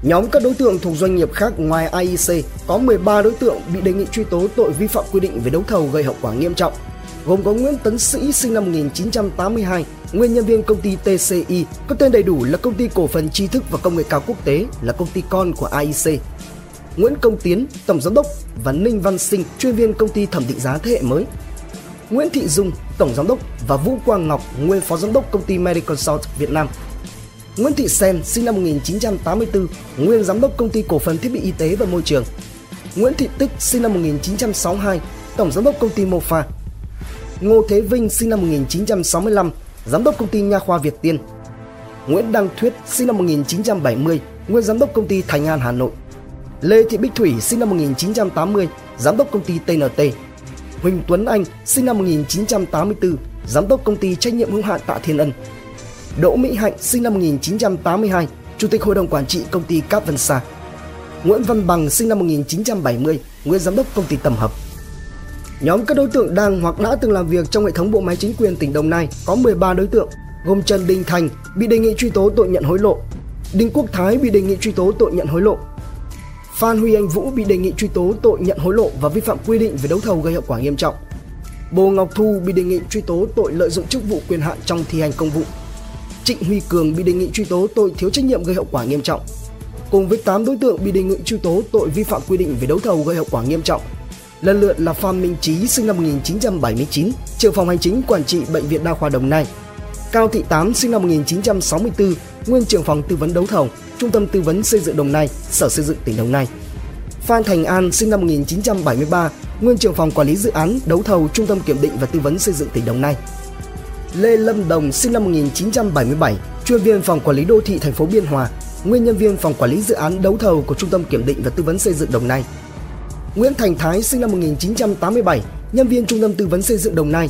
Nhóm các đối tượng thuộc doanh nghiệp khác ngoài a i xê có mười ba đối tượng bị đề nghị truy tố tội vi phạm quy định về đấu thầu gây hậu quả nghiêm trọng, gồm có Nguyễn Tấn Sĩ, sinh năm một nghìn chín trăm tám mươi hai, nguyên nhân viên Công ty tê xê i, có tên đầy đủ là Công ty Cổ phần Tri thức và Công nghệ cao Quốc tế, là công ty con của a i xê, Nguyễn Công Tiến, Tổng Giám đốc và Ninh Văn Sinh, chuyên viên công ty thẩm định giá thế hệ mới, Nguyễn Thị Dung, Tổng Giám đốc và Vũ Quang Ngọc, nguyên Phó Giám đốc công ty Mediconsult Việt Nam, Nguyễn Thị Sen, sinh năm một nghìn chín trăm tám mươi tư, nguyên Giám đốc công ty Cổ phần Thiết bị Y tế và Môi trường, Nguyễn Thị Tích, sinh năm một nghìn chín trăm sáu mươi hai, Tổng Giám đốc công ty Mofa, Ngô Thế Vinh, sinh năm một nghìn chín trăm sáu mươi lăm, Giám đốc công ty Nha khoa Việt Tiên, Nguyễn Đăng Thuyết, sinh năm một nghìn chín trăm bảy mươi, nguyên Giám đốc công ty Thành An Hà Nội, Lê Thị Bích Thủy, sinh năm một nghìn chín trăm tám mươi, Giám đốc công ty tê en tê, Huỳnh Tuấn Anh, sinh năm một nghìn chín trăm tám mươi tư, Giám đốc công ty trách nhiệm hữu hạn Tạ Thiên Ân, Đỗ Mỹ Hạnh, sinh năm một nghìn chín trăm tám mươi hai, Chủ tịch Hội đồng Quản trị công ty Cáp Vân Sa, Nguyễn Văn Bằng, sinh năm một nghìn chín trăm bảy mươi, nguyên Giám đốc công ty Tầm Hợp. Nhóm các đối tượng đang hoặc đã từng làm việc trong hệ thống bộ máy chính quyền tỉnh Đồng Nai có mười ba đối tượng, gồm Trần Đình Thành bị đề nghị truy tố tội nhận hối lộ, Đinh Quốc Thái bị đề nghị truy tố tội nhận hối lộ, Phan Huy Anh Vũ bị đề nghị truy tố tội nhận hối lộ và vi phạm quy định về đấu thầu gây hậu quả nghiêm trọng, Bồ Ngọc Thu bị đề nghị truy tố tội lợi dụng chức vụ quyền hạn trong thi hành công vụ, Trịnh Huy Cường bị đề nghị truy tố tội thiếu trách nhiệm gây hậu quả nghiêm trọng, cùng với tám đối tượng bị đề nghị truy tố tội vi phạm quy định về đấu thầu gây hậu quả nghiêm trọng. Lần lượt là Phan Minh Chí, sinh năm một nghìn chín trăm bảy mươi chín, trưởng phòng hành chính quản trị Bệnh viện Đa khoa Đồng Nai, Cao Thị Tám, sinh năm một nghìn chín trăm sáu mươi tư, nguyên trưởng phòng tư vấn đấu thầu, Trung tâm tư vấn xây dựng Đồng Nai, Sở Xây dựng tỉnh Đồng Nai, Phan Thành An, sinh năm một nghìn chín trăm bảy mươi ba, nguyên trưởng phòng quản lý dự án, đấu thầu, Trung tâm kiểm định và tư vấn xây dựng tỉnh Đồng Nai, Lê Lâm Đồng, sinh năm một nghìn chín trăm bảy mươi bảy, chuyên viên phòng quản lý đô thị thành phố Biên Hòa, nguyên nhân viên phòng quản lý dự án đấu thầu của Trung tâm kiểm định và tư vấn xây dựng Đồng Nai, Nguyễn Thành Thái, sinh năm một nghìn chín trăm tám mươi bảy, nhân viên Trung tâm tư vấn xây dựng Đồng Nai,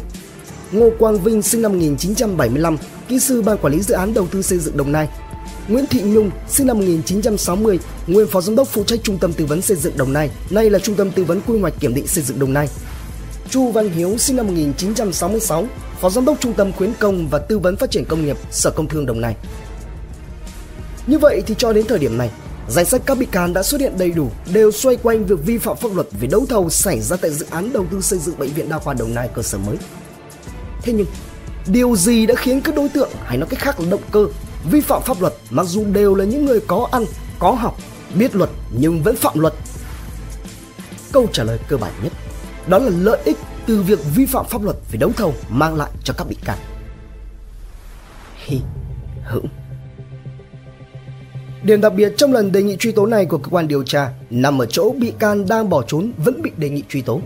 Ngô Quang Vinh, sinh năm một nghìn chín trăm bảy mươi lăm, kỹ sư ban quản lý dự án đầu tư xây dựng Đồng Nai, Nguyễn Thị Nhung, sinh năm một nghìn chín trăm sáu mươi, nguyên phó giám đốc phụ trách Trung tâm tư vấn xây dựng Đồng Nai, nay là Trung tâm tư vấn quy hoạch kiểm định xây dựng Đồng Nai, Chu Văn Hiếu, sinh năm một nghìn chín trăm sáu mươi sáu, phó giám đốc Trung tâm khuyến công và tư vấn phát triển công nghiệp, Sở Công thương Đồng Nai. Như vậy thì cho đến thời điểm này, danh sách các bị can đã xuất hiện đầy đủ đều xoay quanh việc vi phạm pháp luật về đấu thầu xảy ra tại dự án đầu tư xây dựng Bệnh viện Đa khoa Đồng Nai cơ sở mới. Thế nhưng, điều gì đã khiến các đối tượng, hay nói cách khác là động cơ, vi phạm pháp luật mặc dù đều là những người có ăn, có học, biết luật nhưng vẫn phạm luật? Câu trả lời cơ bản nhất đó là lợi ích từ việc vi phạm pháp luật về đấu thầu mang lại cho các bị can. Hi hữu. Điểm đặc biệt trong lần đề nghị truy tố này của cơ quan điều tra nằm ở chỗ bị can đang bỏ trốn vẫn bị đề nghị truy tố.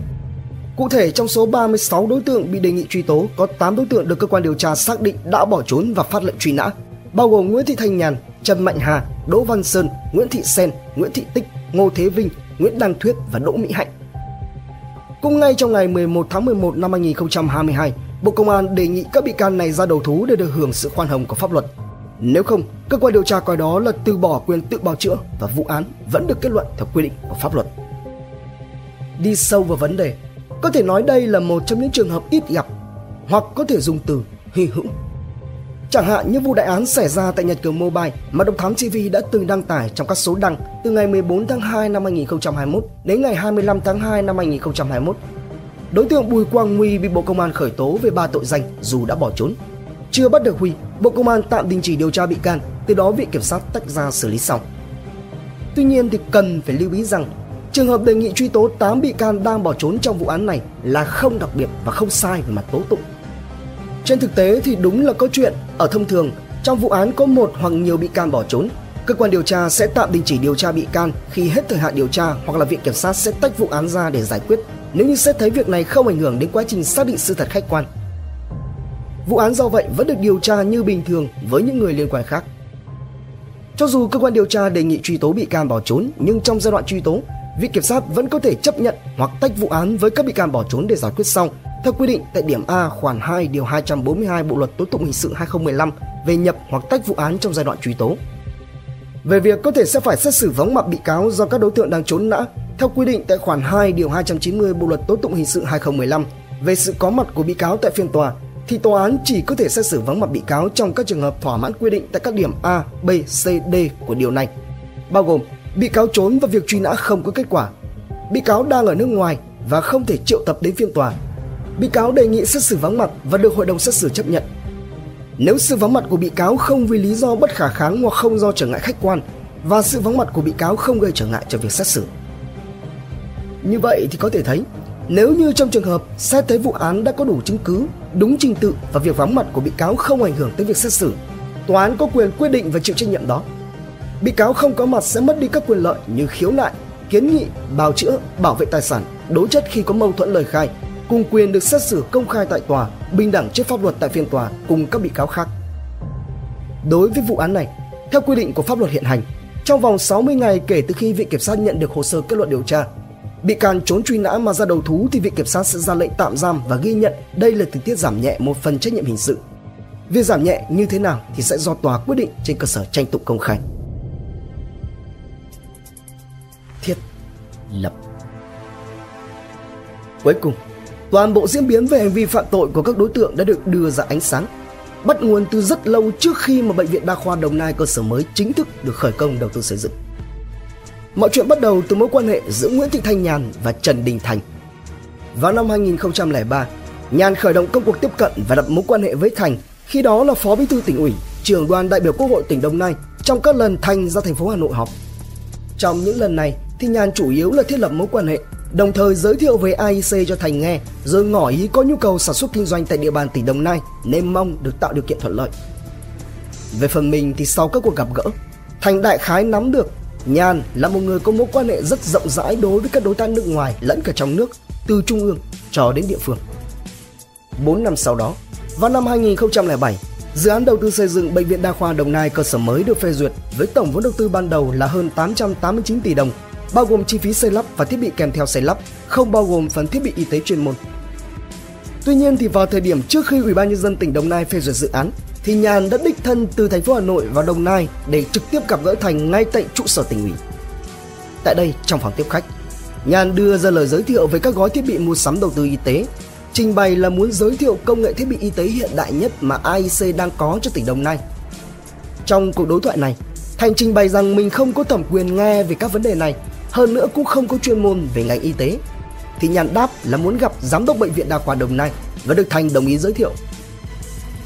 Cụ thể, trong số ba mươi sáu đối tượng bị đề nghị truy tố, có tám đối tượng được cơ quan điều tra xác định đã bỏ trốn và phát lệnh truy nã, bao gồm Nguyễn Thị Thanh Nhàn, Trần Mạnh Hà, Đỗ Văn Sơn, Nguyễn Thị Sen, Nguyễn Thị Tích, Ngô Thế Vinh, Nguyễn Đăng Thuyết và Đỗ Mỹ Hạnh. Cũng ngay trong ngày mười một tháng mười một năm hai nghìn không trăm hai mươi hai, Bộ Công an đề nghị các bị can này ra đầu thú để được hưởng sự khoan hồng của pháp luật. Nếu không, cơ quan điều tra coi đó là từ bỏ quyền tự bào chữa và vụ án vẫn được kết luận theo quy định của pháp luật. Đi sâu vào vấn đề, có thể nói đây là một trong những trường hợp ít gặp, hoặc có thể dùng từ hy hữu. Chẳng hạn như vụ đại án xảy ra tại Nhật Cường Mobile mà Độc Thám ti vi đã từng đăng tải trong các số đăng từ ngày mười bốn tháng hai năm hai nghìn không trăm hai mươi mốt đến ngày hai mươi lăm tháng hai năm hai nghìn không trăm hai mươi mốt. Đối tượng Bùi Quang Huy bị Bộ Công an khởi tố về ba tội danh dù đã bỏ trốn. Chưa bắt được Huy, Bộ Công an tạm đình chỉ điều tra bị can, từ đó Viện Kiểm sát tách ra xử lý sau. Tuy nhiên thì cần phải lưu ý rằng, trường hợp đề nghị truy tố tám bị can đang bỏ trốn trong vụ án này là không đặc biệt và không sai về mặt tố tụng. Trên thực tế thì đúng là có chuyện, ở thông thường, trong vụ án có một hoặc nhiều bị can bỏ trốn, cơ quan điều tra sẽ tạm đình chỉ điều tra bị can khi hết thời hạn điều tra, hoặc là Viện Kiểm sát sẽ tách vụ án ra để giải quyết, nếu như xét thấy việc này không ảnh hưởng đến quá trình xác định sự thật khách quan. Vụ án do vậy vẫn được điều tra như bình thường với những người liên quan khác. Cho dù cơ quan điều tra đề nghị truy tố bị can bỏ trốn, nhưng trong giai đoạn truy tố, Viện Kiểm sát vẫn có thể chấp nhận hoặc tách vụ án với các bị can bỏ trốn để giải quyết sau, theo quy định tại điểm A khoản hai điều hai trăm bốn mươi hai Bộ luật tố tụng hình sự hai nghìn không trăm mười lăm về nhập hoặc tách vụ án trong giai đoạn truy tố. Về việc có thể sẽ phải xét xử vắng mặt bị cáo do các đối tượng đang trốn nã, theo quy định tại khoản hai điều hai trăm chín mươi Bộ luật tố tụng hình sự hai nghìn không trăm mười lăm về sự có mặt của bị cáo tại phiên tòa, thì tòa án chỉ có thể xét xử vắng mặt bị cáo trong các trường hợp thỏa mãn quy định tại các điểm A, B, C, D của điều này, bao gồm bị cáo trốn và việc truy nã không có kết quả, bị cáo đang ở nước ngoài và không thể triệu tập đến phiên tòa, bị cáo đề nghị xét xử vắng mặt và được hội đồng xét xử chấp nhận. Nếu sự vắng mặt của bị cáo không vì lý do bất khả kháng hoặc không do trở ngại khách quan, và sự vắng mặt của bị cáo không gây trở ngại cho việc xét xử, Như vậy thì có thể thấy, nếu như trong trường hợp xét thấy vụ án đã có đủ chứng cứ, đúng trình tự và việc vắng mặt của bị cáo không ảnh hưởng tới việc xét xử, tòa án có quyền quyết định và chịu trách nhiệm đó. Bị cáo không có mặt sẽ mất đi các quyền lợi như khiếu nại, kiến nghị, bào chữa, bảo vệ tài sản, đối chất khi có mâu thuẫn lời khai, cùng quyền được xét xử công khai tại tòa, bình đẳng trước pháp luật tại phiên tòa cùng các bị cáo khác. Đối với vụ án này, theo quy định của pháp luật hiện hành, trong vòng sáu mươi ngày kể từ khi Viện Kiểm sát nhận được hồ sơ kết luận điều tra, bị can trốn truy nã mà ra đầu thú thì Viện Kiểm sát sẽ ra lệnh tạm giam và ghi nhận đây là tình tiết giảm nhẹ một phần trách nhiệm hình sự. Việc giảm nhẹ như thế nào thì sẽ do tòa quyết định trên cơ sở tranh tụng công khai. Thiết lập. Cuối cùng, toàn bộ diễn biến về hành vi phạm tội của các đối tượng đã được đưa ra ánh sáng, bắt nguồn từ rất lâu trước khi mà Bệnh viện Đa khoa Đồng Nai cơ sở mới chính thức được khởi công đầu tư xây dựng. Mọi chuyện bắt đầu từ mối quan hệ giữa Nguyễn Thị Thanh Nhàn và Trần Đình Thành. Vào năm hai nghìn không trăm lẻ ba, Nhàn khởi động công cuộc tiếp cận và đặt mối quan hệ với Thành, khi đó là Phó Bí thư Tỉnh ủy, trưởng đoàn đại biểu Quốc hội tỉnh Đồng Nai trong các lần Thành ra thành phố Hà Nội họp. Trong những lần này thì Nhàn chủ yếu là thiết lập mối quan hệ, đồng thời giới thiệu về a i xê cho Thành nghe, rồi ngỏ ý có nhu cầu sản xuất kinh doanh tại địa bàn tỉnh Đồng Nai nên mong được tạo điều kiện thuận lợi. Về phần mình thì sau các cuộc gặp gỡ, Thành đại khái nắm được Nhàn là một người có mối quan hệ rất rộng rãi đối với các đối tác nước ngoài lẫn cả trong nước, từ trung ương cho đến địa phương. bốn năm sau đó, vào năm hai nghìn không trăm lẻ bảy, dự án đầu tư xây dựng Bệnh viện Đa khoa Đồng Nai cơ sở mới được phê duyệt với tổng vốn đầu tư ban đầu là hơn tám trăm tám mươi chín tỷ đồng, bao gồm chi phí xây lắp và thiết bị kèm theo xây lắp, không bao gồm phần thiết bị y tế chuyên môn. Tuy nhiên thì vào thời điểm trước khi Ủy ban nhân dân tỉnh Đồng Nai phê duyệt dự án, thì Nhàn đã đích thân từ thành phố Hà Nội vào Đồng Nai để trực tiếp gặp gỡ Thành ngay tại trụ sở tỉnh ủy. Tại đây, trong phòng tiếp khách, Nhàn đưa ra lời giới thiệu về các gói thiết bị mua sắm đầu tư y tế, trình bày là muốn giới thiệu công nghệ thiết bị y tế hiện đại nhất mà a i xê đang có cho tỉnh Đồng Nai. Trong cuộc đối thoại này, Thành trình bày rằng mình không có thẩm quyền nghe về các vấn đề này, hơn nữa cũng không có chuyên môn về ngành y tế. Thì Nhàn đáp là muốn gặp giám đốc Bệnh viện Đa khoa Đồng Nai và được Thành đồng ý giới thiệu.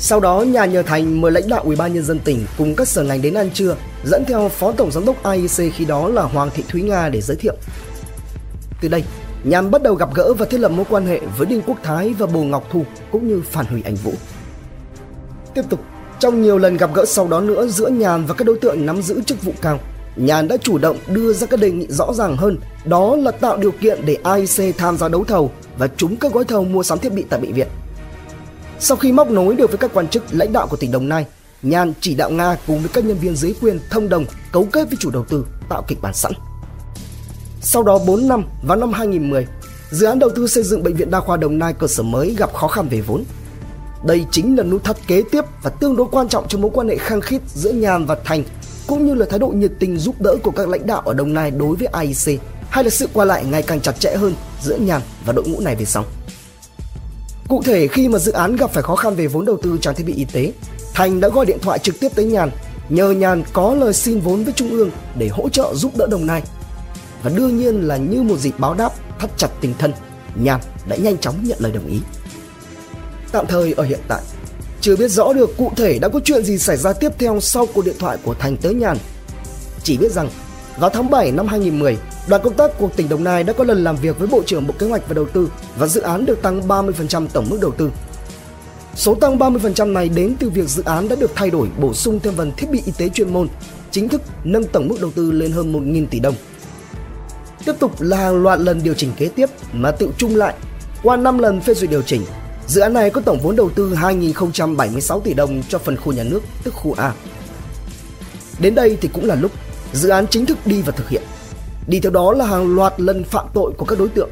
Sau đó, Nhàn nhờ Thành mời lãnh đạo Ủy ban nhân dân tỉnh cùng các sở ngành đến ăn trưa, dẫn theo Phó Tổng giám đốc a i xê khi đó là Hoàng Thị Thúy Nga để giới thiệu. Từ đây, Nhàn bắt đầu gặp gỡ và thiết lập mối quan hệ với Đinh Quốc Thái và Bồ Ngọc Thu cũng như Phan Huy Anh Vũ. Tiếp tục, trong nhiều lần gặp gỡ sau đó nữa giữa Nhàn và các đối tượng nắm giữ chức vụ cao, Nhàn đã chủ động đưa ra các đề nghị rõ ràng hơn, đó là tạo điều kiện để a i xê tham gia đấu thầu và trúng các gói thầu mua sắm thiết bị tại bệnh viện. Sau khi móc nối được với các quan chức lãnh đạo của tỉnh Đồng Nai, Nhàn chỉ đạo Nga cùng với các nhân viên dưới quyền thông đồng cấu kết với chủ đầu tư, tạo kịch bản sẵn. Sau đó bốn năm, vào năm hai nghìn không trăm mười, dự án đầu tư xây dựng Bệnh viện Đa khoa Đồng Nai cơ sở mới gặp khó khăn về vốn. Đây chính là nút thắt kế tiếp và tương đối quan trọng cho mối quan hệ khăng khít giữa Nhàn và Thành, cũng như là thái độ nhiệt tình giúp đỡ của các lãnh đạo ở Đồng Nai đối với a i xê, hay là sự qua lại ngày càng chặt chẽ hơn giữa Nhàn và đội ngũ này về sau. Cụ thể, khi mà dự án gặp phải khó khăn về vốn đầu tư trang thiết bị y tế, Thành đã gọi điện thoại trực tiếp tới Nhàn, nhờ Nhàn có lời xin vốn với Trung ương để hỗ trợ giúp đỡ Đồng Nai. Và đương nhiên là như một dịp báo đáp thắt chặt tình thân, Nhàn đã nhanh chóng nhận lời đồng ý. Tạm thời ở hiện tại, chưa biết rõ được cụ thể đã có chuyện gì xảy ra tiếp theo sau cuộc điện thoại của Thành tới Nhàn. Chỉ biết rằng, vào tháng bảy năm hai nghìn không trăm mười, đoàn công tác của tỉnh Đồng Nai đã có lần làm việc với Bộ trưởng Bộ Kế hoạch và Đầu tư và dự án được tăng ba mươi phần trăm tổng mức đầu tư. Số tăng ba mươi phần trăm này đến từ việc dự án đã được thay đổi bổ sung thêm phần thiết bị y tế chuyên môn, chính thức nâng tổng mức đầu tư lên hơn một nghìn tỷ đồng. Tiếp tục là hàng loạt lần điều chỉnh kế tiếp mà tự chung lại, qua năm lần phê duyệt điều chỉnh, dự án này có tổng vốn đầu tư hai nghìn không trăm bảy mươi sáu tỷ đồng cho phần khu nhà nước, tức khu A. Đến đây thì cũng là lúc dự án chính thức đi vào thực hiện. Đi theo đó là hàng loạt lần phạm tội của các đối tượng.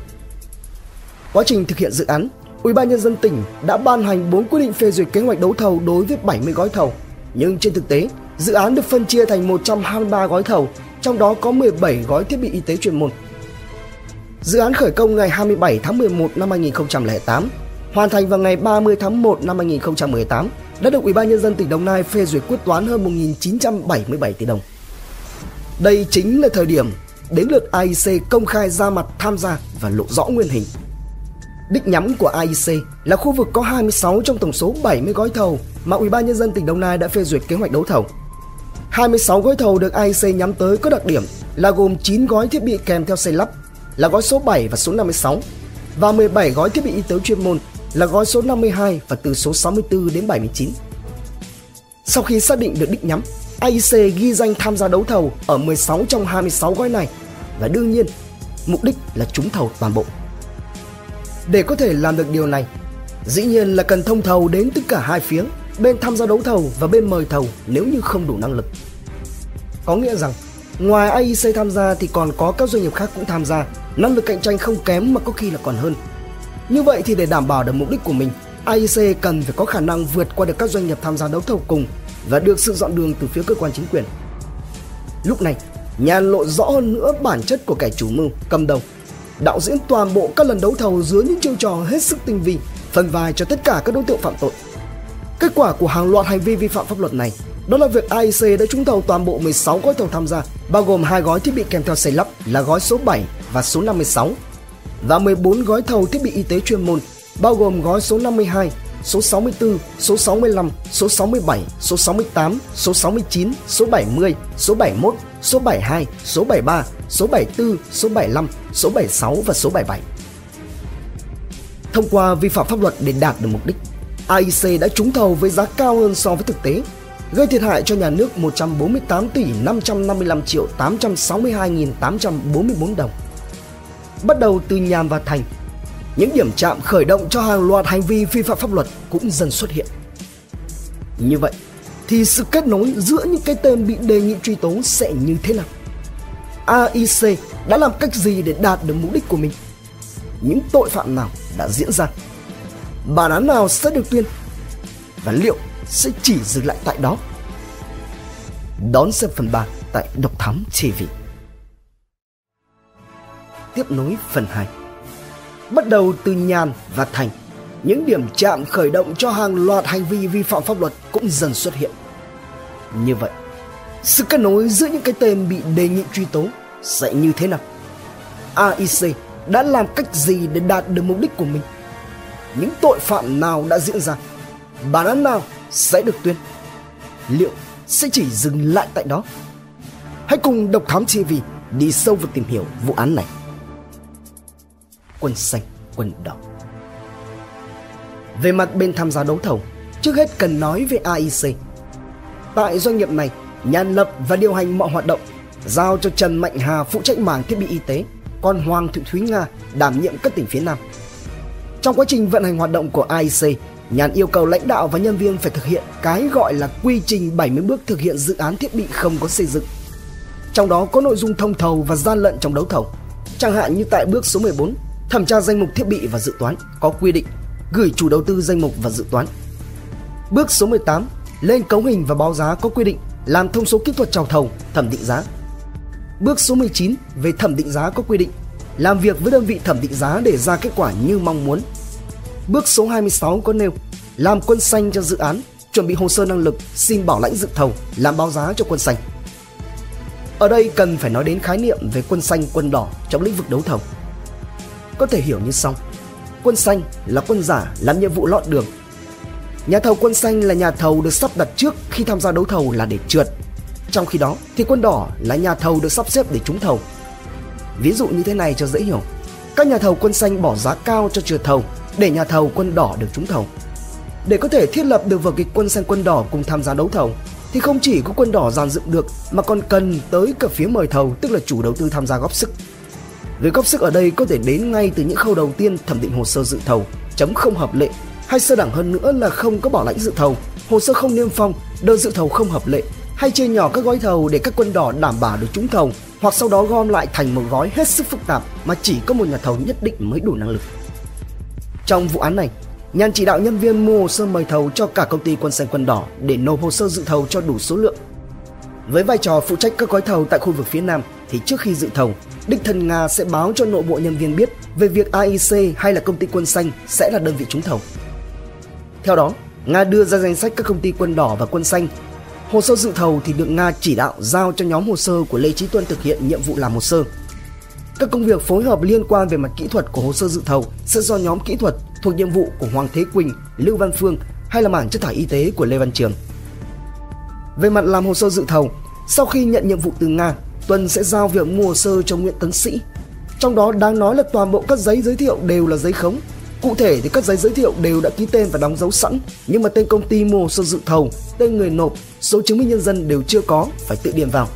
Quá trình thực hiện dự án, Ủy ban nhân dân tỉnh đã ban hành bốn quyết định phê duyệt kế hoạch đấu thầu đối với bảy mươi gói thầu, nhưng trên thực tế, dự án được phân chia thành một trăm hai mươi ba gói thầu, trong đó có mười bảy gói thiết bị y tế chuyên môn. Dự án khởi công ngày hai mươi bảy tháng mười một năm hai nghìn không trăm lẻ tám, hoàn thành vào ngày ba mươi tháng một năm hai nghìn không trăm mười tám, đã được Ủy ban nhân dân tỉnh Đồng Nai phê duyệt quyết toán hơn một nghìn chín trăm bảy mươi bảy tỷ đồng. Đây chính là thời điểm đến lượt a i xê công khai ra mặt tham gia và lộ rõ nguyên hình. Đích nhắm của a i xê là khu vực có hai mươi sáu trong tổng số bảy mươi gói thầu mà Ủy ban nhân dân tỉnh Đồng Nai đã phê duyệt kế hoạch đấu thầu. hai mươi sáu gói thầu được a i xê nhắm tới có đặc điểm là gồm chín gói thiết bị kèm theo xây lắp, là gói số bảy và số năm mươi sáu và mười bảy gói thiết bị y tế chuyên môn là gói số năm mươi hai và từ số sáu mươi tư đến bảy mươi chín. Sau khi xác định được đích nhắm, a i xê ghi danh tham gia đấu thầu ở mười sáu trong hai mươi sáu gói này và đương nhiên, mục đích là trúng thầu toàn bộ. Để có thể làm được điều này, dĩ nhiên là cần thông thầu đến tất cả hai phía, bên tham gia đấu thầu và bên mời thầu nếu như không đủ năng lực. Có nghĩa rằng, ngoài a i xê tham gia thì còn có các doanh nghiệp khác cũng tham gia, năng lực cạnh tranh không kém mà có khi là còn hơn. Như vậy thì để đảm bảo được mục đích của mình, a i xê cần phải có khả năng vượt qua được các doanh nghiệp tham gia đấu thầu cùng và được sự dọn đường từ phía cơ quan chính quyền. Lúc này, Nhàn lộ rõ hơn nữa bản chất của kẻ chủ mưu, cầm đầu, đạo diễn toàn bộ các lần đấu thầu dưới những chiêu trò hết sức tinh vi, phân vai cho tất cả các đối tượng phạm tội. Kết quả của hàng loạt hành vi vi phạm pháp luật này, đó là việc a i xê đã trúng thầu toàn bộ mười sáu gói thầu tham gia, bao gồm hai gói thiết bị kèm theo xây lắp là gói số bảy và số năm mươi sáu, và mười bốn gói thầu thiết bị y tế chuyên môn, bao gồm gói số năm mươi hai, số sáu mươi tư, số sáu mươi lăm, số sáu mươi bảy, số sáu mươi tám, số sáu mươi chín, số bảy mươi, số bảy mươi mốt, số bảy mươi hai, số bảy mươi ba, số bảy mươi tư, số bảy mươi lăm, số bảy mươi sáu và số bảy mươi bảy. Thông qua vi phạm pháp luật để đạt được mục đích, a i xê đã trúng thầu với giá cao hơn so với thực tế, gây thiệt hại cho nhà nước một trăm bốn mươi tám tỷ năm trăm năm mươi lăm triệu tám trăm sáu mươi hai nghìn tám trăm bốn mươi bốn đồng. Bắt đầu từ Nhàn và Thành, những điểm chạm khởi động cho hàng loạt hành vi vi phạm pháp luật cũng dần xuất hiện. Như vậy, thì sự kết nối giữa những cái tên bị đề nghị truy tố sẽ như thế nào? a i xê đã làm cách gì để đạt được mục đích của mình? Những tội phạm nào đã diễn ra? Bản án nào sẽ được tuyên? Và liệu sẽ chỉ dừng lại tại đó? Đón xem phần ba tại Độc Thám ti vi. Tiếp nối phần hai. Bắt đầu từ Nhàn và Thành, những điểm chạm khởi động cho hàng loạt hành vi vi phạm pháp luật cũng dần xuất hiện. Như vậy, sự kết nối giữa những cái tên bị đề nghị truy tố sẽ như thế nào? a i xê đã làm cách gì để đạt được mục đích của mình? Những tội phạm nào đã diễn ra? Bản án nào sẽ được tuyên? Liệu sẽ chỉ dừng lại tại đó? Hãy cùng Độc Thám ti vi đi sâu vào tìm hiểu vụ án này. Quân xanh, quân đỏ. Về mặt bên tham gia đấu thầu, trước hết cần nói về a i xê. Tại doanh nghiệp này, Nhàn lập và điều hành mọi hoạt động, giao cho Trần Mạnh Hà phụ trách mảng thiết bị y tế, còn Hoàng Thị Thúy Nga đảm nhiệm các tỉnh phía Nam. Trong quá trình vận hành hoạt động của a i xê, Nhàn yêu cầu lãnh đạo và nhân viên phải thực hiện cái gọi là quy trình bảy mươi bước thực hiện dự án thiết bị không có xây dựng. Trong đó có nội dung thông thầu và gian lận trong đấu thầu. Chẳng hạn như tại bước số mười bốn, thẩm tra danh mục thiết bị và dự toán có quy định, gửi chủ đầu tư danh mục và dự toán. Bước số mười tám, lên cấu hình và báo giá có quy định, làm thông số kỹ thuật chào thầu, thẩm định giá. Bước số mười chín, về thẩm định giá có quy định, làm việc với đơn vị thẩm định giá để ra kết quả như mong muốn. Bước số hai mươi sáu có nêu, làm quân xanh cho dự án, chuẩn bị hồ sơ năng lực, xin bảo lãnh dự thầu, làm báo giá cho quân xanh. Ở đây cần phải nói đến khái niệm về quân xanh, quân đỏ trong lĩnh vực đấu thầu. Có thể hiểu như sau: quân xanh là quân giả làm nhiệm vụ lót đường. Nhà thầu quân xanh là nhà thầu được sắp đặt trước khi tham gia đấu thầu là để trượt. Trong khi đó thì quân đỏ là nhà thầu được sắp xếp để trúng thầu. Ví dụ như thế này cho dễ hiểu: các nhà thầu quân xanh bỏ giá cao cho trượt thầu để nhà thầu quân đỏ được trúng thầu. Để có thể thiết lập được vở kịch quân xanh quân đỏ cùng tham gia đấu thầu thì không chỉ có quân đỏ dàn dựng được mà còn cần tới cả phía mời thầu, tức là chủ đầu tư tham gia góp sức. Việc góp sức ở đây có thể đến ngay từ những khâu đầu tiên thẩm định hồ sơ dự thầu, chấm không hợp lệ, hay sơ đẳng hơn nữa là không có bảo lãnh dự thầu, hồ sơ không niêm phong, đơn dự thầu không hợp lệ, hay chia nhỏ các gói thầu để các quân đỏ đảm bảo được trúng thầu, hoặc sau đó gom lại thành một gói hết sức phức tạp mà chỉ có một nhà thầu nhất định mới đủ năng lực. Trong vụ án này, Nhàn chỉ đạo nhân viên mua hồ sơ mời thầu cho cả công ty quân xanh quân đỏ để nộp hồ sơ dự thầu cho đủ số lượng. Với vai trò phụ trách các gói thầu tại khu vực phía Nam thì trước khi dự thầu, đích thân Nga sẽ báo cho nội bộ nhân viên biết về việc a i xê hay là công ty quân xanh sẽ là đơn vị trúng thầu. Theo đó, Nga đưa ra danh sách các công ty quân đỏ và quân xanh. Hồ sơ dự thầu thì được Nga chỉ đạo giao cho nhóm hồ sơ của Lê Chí Tuân thực hiện nhiệm vụ làm hồ sơ. Các công việc phối hợp liên quan về mặt kỹ thuật của hồ sơ dự thầu sẽ do nhóm kỹ thuật thuộc nhiệm vụ của Hoàng Thế Quỳnh, Lưu Văn Phương hay là mảng chất thải y tế của Lê Văn Trường. Về mặt làm hồ sơ dự thầu, sau khi nhận nhiệm vụ từ Nga, Tuân sẽ giao việc mua hồ sơ cho Nguyễn Tấn Sĩ. Trong đó đáng nói là toàn bộ các giấy giới thiệu đều là giấy khống. Cụ thể thì các giấy giới thiệu đều đã ký tên và đóng dấu sẵn, nhưng mà tên công ty mua hồ sơ dự thầu, tên người nộp, số chứng minh nhân dân đều chưa có, phải tự điền vào.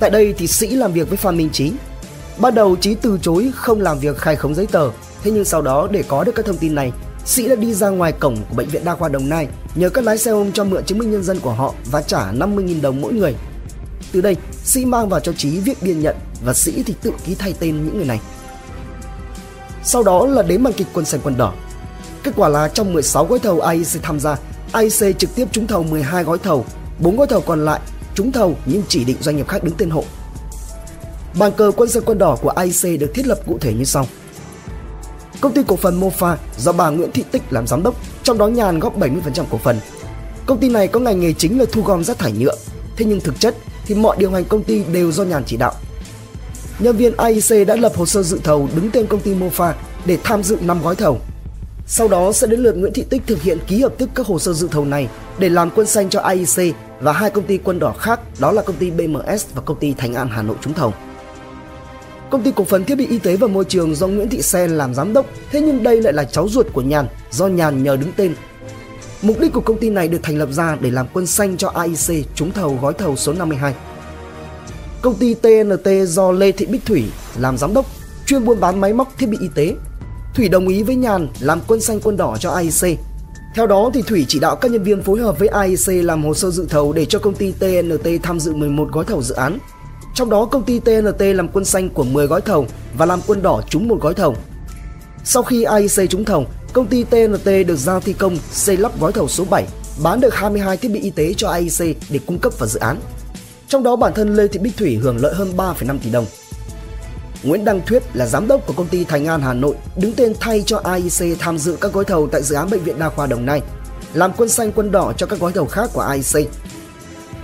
Tại đây thì Sĩ làm việc với Phan Minh Chí. Ban đầu Chí từ chối không làm việc khai khống giấy tờ, thế nhưng sau đó để có được các thông tin này, Sĩ đã đi ra ngoài cổng của Bệnh viện Đa khoa Đồng Nai nhờ các lái xe ôm cho mượn chứng minh nhân dân của họ và trả năm mươi nghìn đồng mỗi người. Từ đây, Sĩ mang vào cho Chí viết biên nhận và Sĩ thì tự ký thay tên những người này. Sau đó là đến màn kịch quân xanh quân đỏ. Kết quả là trong mười sáu gói thầu a i xê tham gia, a i xê trực tiếp trúng thầu mười hai gói thầu, bốn gói thầu còn lại trúng thầu nhưng chỉ định doanh nghiệp khác đứng tên hộ. Bàn cờ quân xanh quân đỏ của a i xê được thiết lập cụ thể như sau. Công ty cổ phần Mofa do bà Nguyễn Thị Tích làm giám đốc, trong đó Nhàn góp bảy mươi phần trăm cổ phần. Công ty này có ngành nghề chính là thu gom rác thải nhựa, thế nhưng thực chất thì mọi điều hành công ty đều do Nhàn chỉ đạo. Nhân viên a i xê đã lập hồ sơ dự thầu đứng tên công ty Mofa để tham dự năm gói thầu. Sau đó sẽ đến lượt Nguyễn Thị Tích thực hiện ký hợp thức các hồ sơ dự thầu này để làm quân xanh cho a i xê và hai công ty quân đỏ khác, đó là công ty bê em ét và công ty Thành An Hà Nội trúng thầu. Công ty cổ phần thiết bị y tế và môi trường do Nguyễn Thị Sen làm giám đốc, thế nhưng đây lại là cháu ruột của Nhàn, do Nhàn nhờ đứng tên. Mục đích của công ty này được thành lập ra để làm quân xanh cho a i xê trúng thầu gói thầu số năm mươi hai. Công ty tê en tê do Lê Thị Bích Thủy làm giám đốc, chuyên buôn bán máy móc thiết bị y tế. Thủy đồng ý với Nhàn làm quân xanh quân đỏ cho a i xê. Theo đó thì Thủy chỉ đạo các nhân viên phối hợp với a i xê làm hồ sơ dự thầu để cho công ty tê en tê tham dự mười một gói thầu dự án. Trong đó công ty tê en tê làm quân xanh của mười gói thầu và làm quân đỏ trúng một gói thầu. Sau khi a i xê trúng thầu, công ty tê en tê được giao thi công xây lắp gói thầu số bảy, bán được hai mươi hai thiết bị y tế cho a i xê để cung cấp vào dự án. Trong đó bản thân Lê Thị Bích Thủy hưởng lợi hơn ba phẩy năm tỷ đồng. Nguyễn Đăng Thuyết là giám đốc của công ty Thành An Hà Nội đứng tên thay cho a i xê tham dự các gói thầu tại dự án Bệnh viện Đa khoa Đồng Nai, làm quân xanh quân đỏ cho các gói thầu khác của a i xê.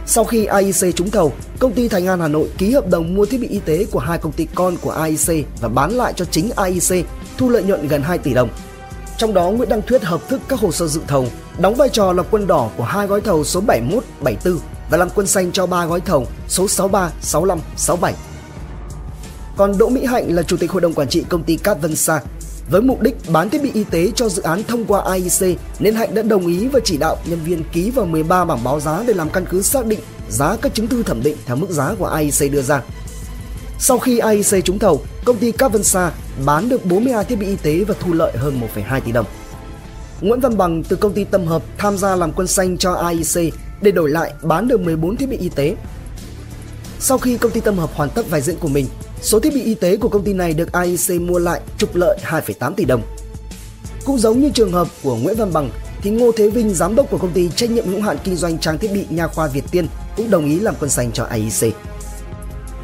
Sau khi a i xê trúng thầu, công ty Thành An Hà Nội ký hợp đồng mua thiết bị y tế của hai công ty con của a i xê và bán lại cho chính a i xê, thu lợi nhuận gần hai tỷ đồng. Trong đó Nguyễn Đăng Thuyết hợp thức các hồ sơ dự thầu, đóng vai trò là quân đỏ của hai gói thầu số bảy mươi mốt, bảy mươi tư và làm quân xanh cho ba gói thầu số sáu mươi ba, sáu mươi lăm, sáu mươi bảy. Còn Đỗ Mỹ Hạnh là chủ tịch hội đồng quản trị công ty Cát Vân Sa. Với mục đích bán thiết bị y tế cho dự án thông qua a i xê nên Hạnh đã đồng ý và chỉ đạo nhân viên ký vào mười ba bảng báo giá để làm căn cứ xác định giá các chứng thư thẩm định theo mức giá của a i xê đưa ra. Sau khi a i xê trúng thầu, công ty Cát Vân Sa bán được bốn mươi hai thiết bị y tế và thu lợi hơn một phẩy hai tỷ đồng. Nguyễn Văn Bằng từ công ty Tâm Hợp tham gia làm quân xanh cho a i xê để đổi lại bán được mười bốn thiết bị y tế. Sau khi công ty Tâm Hợp hoàn tất vai diễn của mình, số thiết bị y tế của công ty này được a i xê mua lại trục lợi hai phẩy tám tỷ đồng. Cũng giống như trường hợp của Nguyễn Văn Bằng thì Ngô Thế Vinh, giám đốc của công ty trách nhiệm hữu hạn kinh doanh trang thiết bị nha khoa Việt Tiên cũng đồng ý làm quân xanh cho a i xê.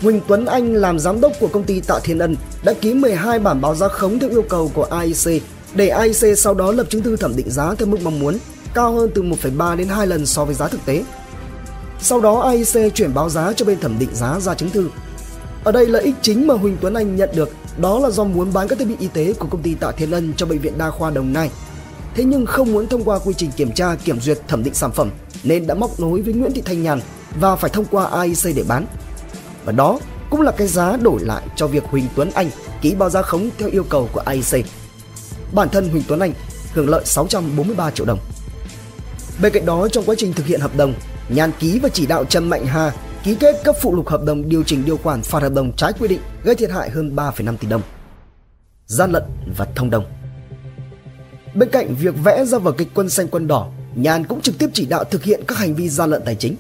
Huỳnh Tuấn Anh làm giám đốc của công ty Tạ Thiên Ân đã ký mười hai bản báo giá khống theo yêu cầu của a i xê để a i xê sau đó lập chứng thư thẩm định giá theo mức mong muốn, cao hơn từ một phẩy ba đến hai lần so với giá thực tế. Sau đó a i xê chuyển báo giá cho bên thẩm định giá ra chứng thư. Ở đây lợi ích chính mà Huỳnh Tuấn Anh nhận được đó là do muốn bán các thiết bị y tế của công ty Tạ Thiên Ân cho Bệnh viện Đa khoa Đồng Nai. Thế nhưng không muốn thông qua quy trình kiểm tra, kiểm duyệt, thẩm định sản phẩm nên đã móc nối với Nguyễn Thị Thanh Nhàn và phải thông qua a i xê để bán. Và đó cũng là cái giá đổi lại cho việc Huỳnh Tuấn Anh ký báo giá khống theo yêu cầu của a i xê. Bản thân Huỳnh Tuấn Anh hưởng lợi sáu trăm bốn mươi ba triệu đồng. Bên cạnh đó, trong quá trình thực hiện hợp đồng, Nhàn ký và chỉ đạo Trần Mạnh Hà ký kết các phụ lục hợp đồng điều chỉnh điều khoản phạt hợp đồng trái quy định, gây thiệt hại hơn ba phẩy năm tỷ đồng. Gian lận và thông đồng. Bên cạnh việc vẽ ra vở kịch quân xanh quân đỏ, Nhàn cũng trực tiếp chỉ đạo thực hiện các hành vi gian lận tài chính.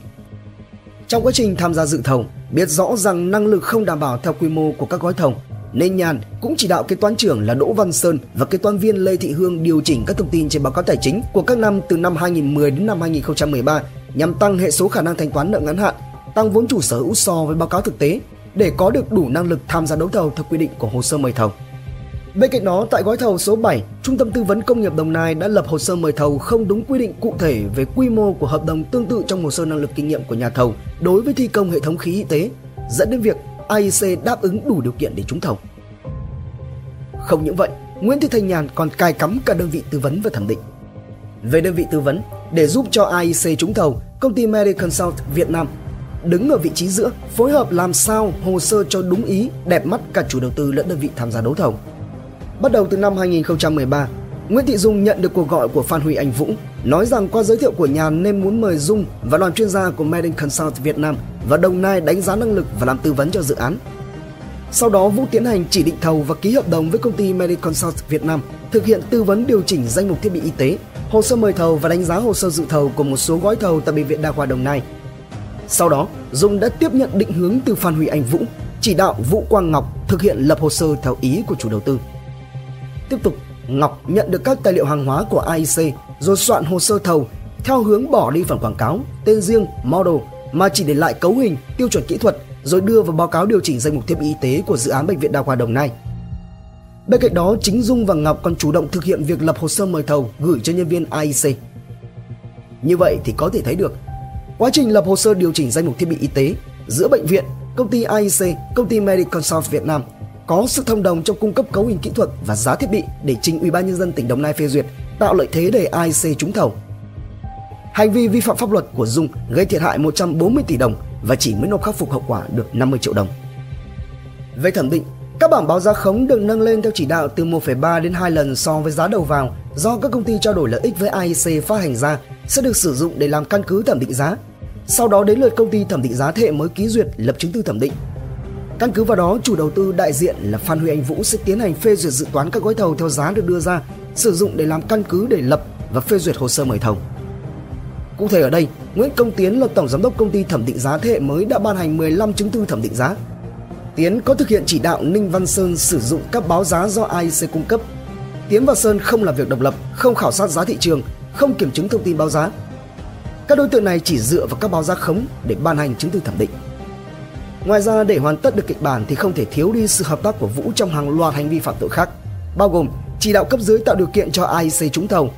Trong quá trình tham gia dự thầu, biết rõ rằng năng lực không đảm bảo theo quy mô của các gói thầu, nên Nhàn cũng chỉ đạo kế toán trưởng là Đỗ Văn Sơn và kế toán viên Lê Thị Hương điều chỉnh các thông tin trên báo cáo tài chính của các năm từ năm hai nghìn không trăm mười đến năm hai nghìn không trăm mười ba nhằm tăng hệ số khả năng thanh toán nợ ngắn hạn, tăng vốn chủ sở hữu so với báo cáo thực tế để có được đủ năng lực tham gia đấu thầu theo quy định của hồ sơ mời thầu. Bên cạnh đó, tại gói thầu số bảy, Trung tâm Tư vấn Công nghiệp Đồng Nai đã lập hồ sơ mời thầu không đúng quy định cụ thể về quy mô của hợp đồng tương tự trong hồ sơ năng lực kinh nghiệm của nhà thầu đối với thi công hệ thống khí y tế, dẫn đến việc a i xê đáp ứng đủ điều kiện để trúng thầu. Không những vậy, Nguyễn Thị Thanh Nhàn còn cài cắm cả đơn vị tư vấn và thẩm định. Về đơn vị tư vấn, để giúp cho a i xê trúng thầu, công ty Mediconsult Việt Nam đứng ở vị trí giữa, phối hợp làm sao hồ sơ cho đúng ý, đẹp mắt cả chủ đầu tư lẫn đơn vị tham gia đấu thầu. Bắt đầu từ năm hai nghìn không trăm mười ba, Nguyễn Thị Dung nhận được cuộc gọi của Phan Huy Anh Vũ, nói rằng qua giới thiệu của Nhàn nên muốn mời Dung và đoàn chuyên gia của Mediconsult Việt Nam và Đồng Nai đánh giá năng lực và làm tư vấn cho dự án. Sau đó Vũ tiến hành chỉ định thầu và ký hợp đồng với công ty Mediconsult Việt Nam, thực hiện tư vấn điều chỉnh danh mục thiết bị y tế, hồ sơ mời thầu và đánh giá hồ sơ dự thầu của một số gói thầu tại Bệnh viện Đa khoa Đồng Nai. Sau đó, Dung đã tiếp nhận định hướng từ Phan Huy Anh Vũ, chỉ đạo Vũ Quang Ngọc thực hiện lập hồ sơ theo ý của chủ đầu tư. Tiếp tục, Ngọc nhận được các tài liệu hàng hóa của a i xê rồi soạn hồ sơ thầu theo hướng bỏ đi phần quảng cáo, tên riêng, model mà chỉ để lại cấu hình, tiêu chuẩn kỹ thuật rồi đưa vào báo cáo điều chỉnh danh mục thiết bị y tế của dự án Bệnh viện Đa khoa Đồng Nai. Bên cạnh đó, chính Dung và Ngọc còn chủ động thực hiện việc lập hồ sơ mời thầu gửi cho nhân viên a i xê. Như vậy thì có thể thấy được, quá trình lập hồ sơ điều chỉnh danh mục thiết bị y tế giữa bệnh viện, công ty a i xê, công ty Mediconsult Việt Nam có sự thông đồng trong cung cấp cấu hình kỹ thuật và giá thiết bị để trình Ủy ban nhân dân tỉnh Đồng Nai phê duyệt, tạo lợi thế để a i xê trúng thầu. Hành vi vi phạm pháp luật của Dung gây thiệt hại một trăm bốn mươi tỷ đồng và chỉ mới nộp khắc phục hậu quả được năm mươi triệu đồng. Về thẩm định, các bảng báo giá khống được nâng lên theo chỉ đạo từ một phẩy ba đến hai lần so với giá đầu vào do các công ty trao đổi lợi ích với a i xê phát hành ra sẽ được sử dụng để làm căn cứ thẩm định giá. Sau đó đến lượt công ty thẩm định giá thế hệ mới ký duyệt lập chứng từ thẩm định. Căn cứ vào đó, chủ đầu tư đại diện là Phan Huy Anh Vũ sẽ tiến hành phê duyệt dự toán các gói thầu theo giá được đưa ra, sử dụng để làm căn cứ để lập và phê duyệt hồ sơ mời thầu. Cụ thể ở đây, Nguyễn Công Tiến là tổng giám đốc công ty thẩm định giá thế hệ mới đã ban hành mười lăm chứng thư thẩm định giá. Tiến có thực hiện chỉ đạo Ninh Văn Sơn sử dụng các báo giá do a i xê cung cấp. Tiến và Sơn không làm việc độc lập, không khảo sát giá thị trường, không kiểm chứng thông tin báo giá. Các đối tượng này chỉ dựa vào các báo giá khống để ban hành chứng từ thẩm định. Ngoài ra, để hoàn tất được kịch bản thì không thể thiếu đi sự hợp tác của Vũ trong hàng loạt hành vi phạm tội khác, bao gồm chỉ đạo cấp dưới tạo điều kiện cho a i xê trúng thầu,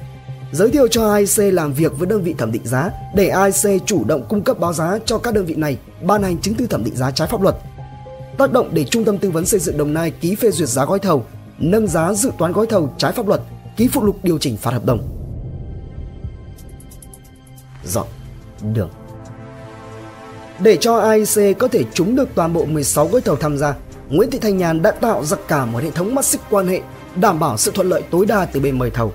giới thiệu cho a i xê làm việc với đơn vị thẩm định giá để a i xê chủ động cung cấp báo giá cho các đơn vị này, ban hành chứng từ thẩm định giá trái pháp luật, tác động để Trung tâm Tư vấn Xây dựng Đồng Nai ký phê duyệt giá gói thầu, nâng giá dự toán gói thầu trái pháp luật, ký phụ lục điều chỉnh phạt hợp đồng. Dọn đường. Để cho a i xê có thể trúng được toàn bộ mười sáu gói thầu tham gia, Nguyễn Thị Thanh Nhàn đã tạo ra cả một hệ thống mắt xích quan hệ, đảm bảo sự thuận lợi tối đa từ bên mời thầu.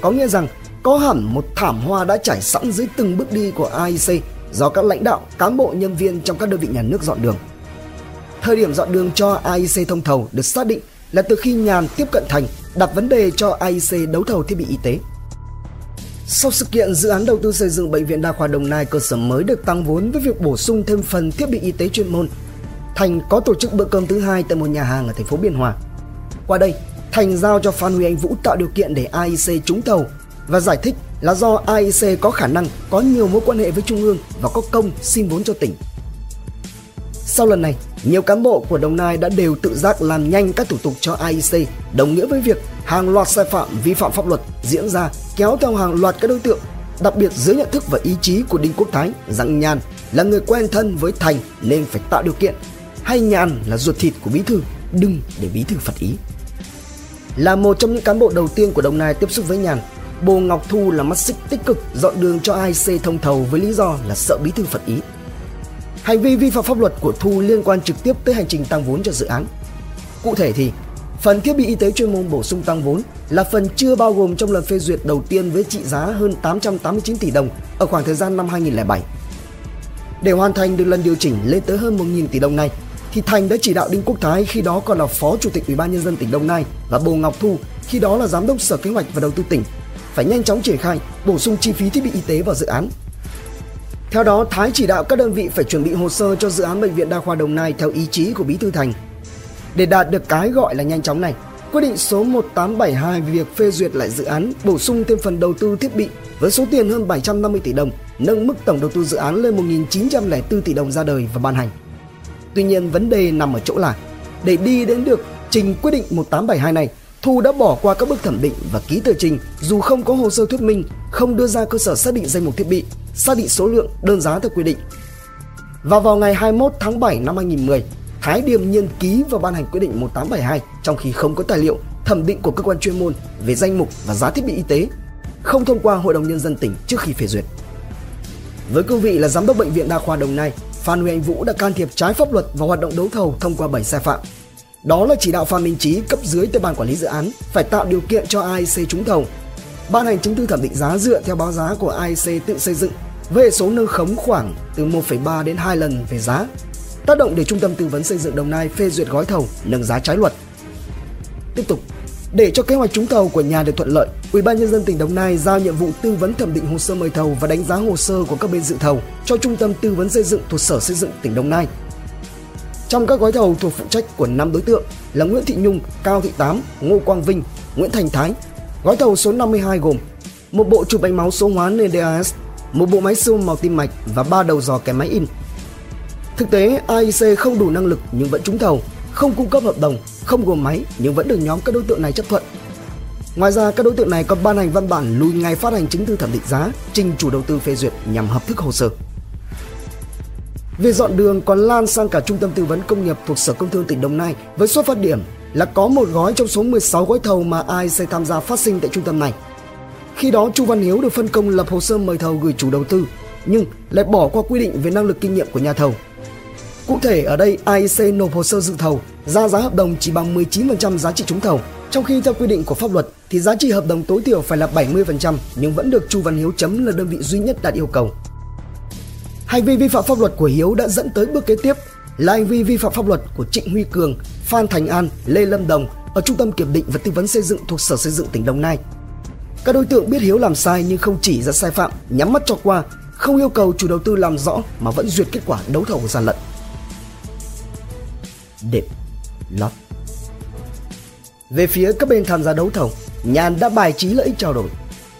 Có nghĩa rằng có hẳn một thảm hoa đã trải sẵn dưới từng bước đi của a i xê do các lãnh đạo, cán bộ, nhân viên trong các đơn vị nhà nước dọn đường. Thời điểm dọn đường cho a i xê thông thầu được xác định là từ khi Nhàn tiếp cận Thành đặt vấn đề cho a i xê đấu thầu thiết bị y tế. Sau sự kiện dự án đầu tư xây dựng Bệnh viện Đa khoa Đồng Nai cơ sở mới được tăng vốn với việc bổ sung thêm phần thiết bị y tế chuyên môn, Thành có tổ chức bữa cơm thứ hai tại một nhà hàng ở thành phố Biên Hòa. Qua đây, Thành giao cho Phan Huy Anh Vũ tạo điều kiện để a i xê trúng thầu và giải thích là do a i xê có khả năng có nhiều mối quan hệ với Trung ương và có công xin vốn cho tỉnh. Sau lần này, nhiều cán bộ của Đồng Nai đã đều tự giác làm nhanh các thủ tục cho a i xê, đồng nghĩa với việc hàng loạt sai phạm vi phạm pháp luật diễn ra kéo theo hàng loạt các đối tượng, đặc biệt dưới nhận thức và ý chí của Đinh Quốc Thái rằng Nhàn là người quen thân với Thành nên phải tạo điều kiện, hay Nhàn là ruột thịt của bí thư, đừng để bí thư phật ý. Là một trong những cán bộ đầu tiên của Đồng Nai tiếp xúc với Nhàn, Bồ Ngọc Thu là mắt xích tích cực dọn đường cho a i xê thông thầu với lý do là sợ bí thư phật ý. Hành vi vi phạm pháp luật của Thu liên quan trực tiếp tới hành trình tăng vốn cho dự án. Cụ thể thì, phần thiết bị y tế chuyên môn bổ sung tăng vốn là phần chưa bao gồm trong lần phê duyệt đầu tiên với trị giá hơn tám trăm tám mươi chín tỷ đồng ở khoảng thời gian năm hai nghìn không trăm lẻ bảy. Để hoàn thành được lần điều chỉnh lên tới hơn một nghìn tỷ đồng này, thì Thành đã chỉ đạo Đinh Quốc Thái khi đó còn là Phó Chủ tịch Ủy ban nhân dân tỉnh Đồng Nai và Bồ Ngọc Thu khi đó là Giám đốc Sở Kế hoạch và Đầu tư tỉnh phải nhanh chóng triển khai bổ sung chi phí thiết bị y tế vào dự án. Theo đó, Thái chỉ đạo các đơn vị phải chuẩn bị hồ sơ cho dự án Bệnh viện Đa khoa Đồng Nai theo ý chí của Bí thư Thành. Để đạt được cái gọi là nhanh chóng này, quyết định số một nghìn tám trăm bảy mươi hai về việc phê duyệt lại dự án bổ sung thêm phần đầu tư thiết bị với số tiền hơn bảy trăm năm mươi tỷ đồng, nâng mức tổng đầu tư dự án lên một nghìn chín trăm lẻ bốn tỷ đồng ra đời và ban hành. Tuy nhiên, vấn đề nằm ở chỗ là để đi đến được trình quyết định một nghìn tám trăm bảy mươi hai này, Thu đã bỏ qua các bước thẩm định và ký tờ trình dù không có hồ sơ thuyết minh, không đưa ra cơ sở xác định danh mục thiết bị, xác định số lượng, đơn giá theo quy định. Và vào ngày hai mươi mốt tháng bảy năm hai nghìn không trăm mười, Thái điềm nhiên ký và ban hành quyết định một nghìn tám trăm bảy mươi hai trong khi không có tài liệu thẩm định của cơ quan chuyên môn về danh mục và giá thiết bị y tế, không thông qua Hội đồng Nhân dân tỉnh trước khi phê duyệt. Với cương vị là Giám đốc Bệnh viện Đa khoa Đồng Nai, Phan Huy Anh Vũ đã can thiệp trái pháp luật vào hoạt động đấu thầu thông qua bảy sai phạm. Đó là chỉ đạo Phan Minh Chí cấp dưới tới ban quản lý dự án phải tạo điều kiện cho a i xê trúng thầu, ban hành chứng thư thẩm định giá dựa theo báo giá của a i xê tự xây dựng với hệ số nâng khống khoảng từ một phẩy ba đến hai lần về giá, tác động để Trung tâm Tư vấn Xây dựng Đồng Nai phê duyệt gói thầu nâng giá trái luật. Tiếp tục, để cho kế hoạch trúng thầu của nhà được thuận lợi, Ủy ban nhân dân tỉnh Đồng Nai giao nhiệm vụ tư vấn thẩm định hồ sơ mời thầu và đánh giá hồ sơ của các bên dự thầu cho Trung tâm Tư vấn Xây dựng thuộc Sở Xây dựng tỉnh Đồng Nai. Trong các gói thầu thuộc phụ trách của năm đối tượng là Nguyễn Thị Nhung, Cao Thị Tám, Ngô Quang Vinh, Nguyễn Thành Thái. Gói thầu số năm mươi hai gồm một bộ chụp mạch máu số hóa en đê a ét, một bộ máy siêu màu tim mạch và ba đầu dò kèm máy in. Thực tế, a i xê không đủ năng lực nhưng vẫn trúng thầu, không cung cấp hợp đồng, không gồm máy nhưng vẫn được nhóm các đối tượng này chấp thuận. Ngoài ra, các đối tượng này còn ban hành văn bản lùi ngày phát hành chứng thư thẩm định giá trình chủ đầu tư phê duyệt nhằm hợp thức hồ sơ. Việc dọn đường còn lan sang cả Trung tâm Tư vấn Công nghiệp thuộc Sở Công Thương tỉnh Đồng Nai với xuất phát điểm là có một gói trong số mười sáu gói thầu mà a i xê tham gia phát sinh tại trung tâm này. Khi đó, Chu Văn Hiếu được phân công lập hồ sơ mời thầu gửi chủ đầu tư, nhưng lại bỏ qua quy định về năng lực kinh nghiệm của nhà thầu. Cụ thể, ở đây a i xê nộp hồ sơ dự thầu, ra giá hợp đồng chỉ bằng mười chín phần trăm giá trị trúng thầu, trong khi theo quy định của pháp luật thì giá trị hợp đồng tối thiểu phải là bảy mươi phần trăm, nhưng vẫn được Chu Văn Hiếu chấm là đơn vị duy nhất đạt yêu cầu. Hành vi vi phạm pháp luật của Hiếu đã dẫn tới bước kế tiếp là hành vi vi phạm pháp luật của Trịnh Huy Cường, Phan Thành An, Lê Lâm Đồng ở Trung tâm Kiểm định và Tư vấn Xây dựng thuộc Sở Xây dựng tỉnh Đồng Nai. Các đối tượng biết Hiếu làm sai nhưng không chỉ ra sai phạm, nhắm mắt cho qua, không yêu cầu chủ đầu tư làm rõ mà vẫn duyệt kết quả đấu thầu gian lận. Đệm lót. Về phía các bên tham gia đấu thầu, Nhàn đã bài trí lợi ích trao đổi.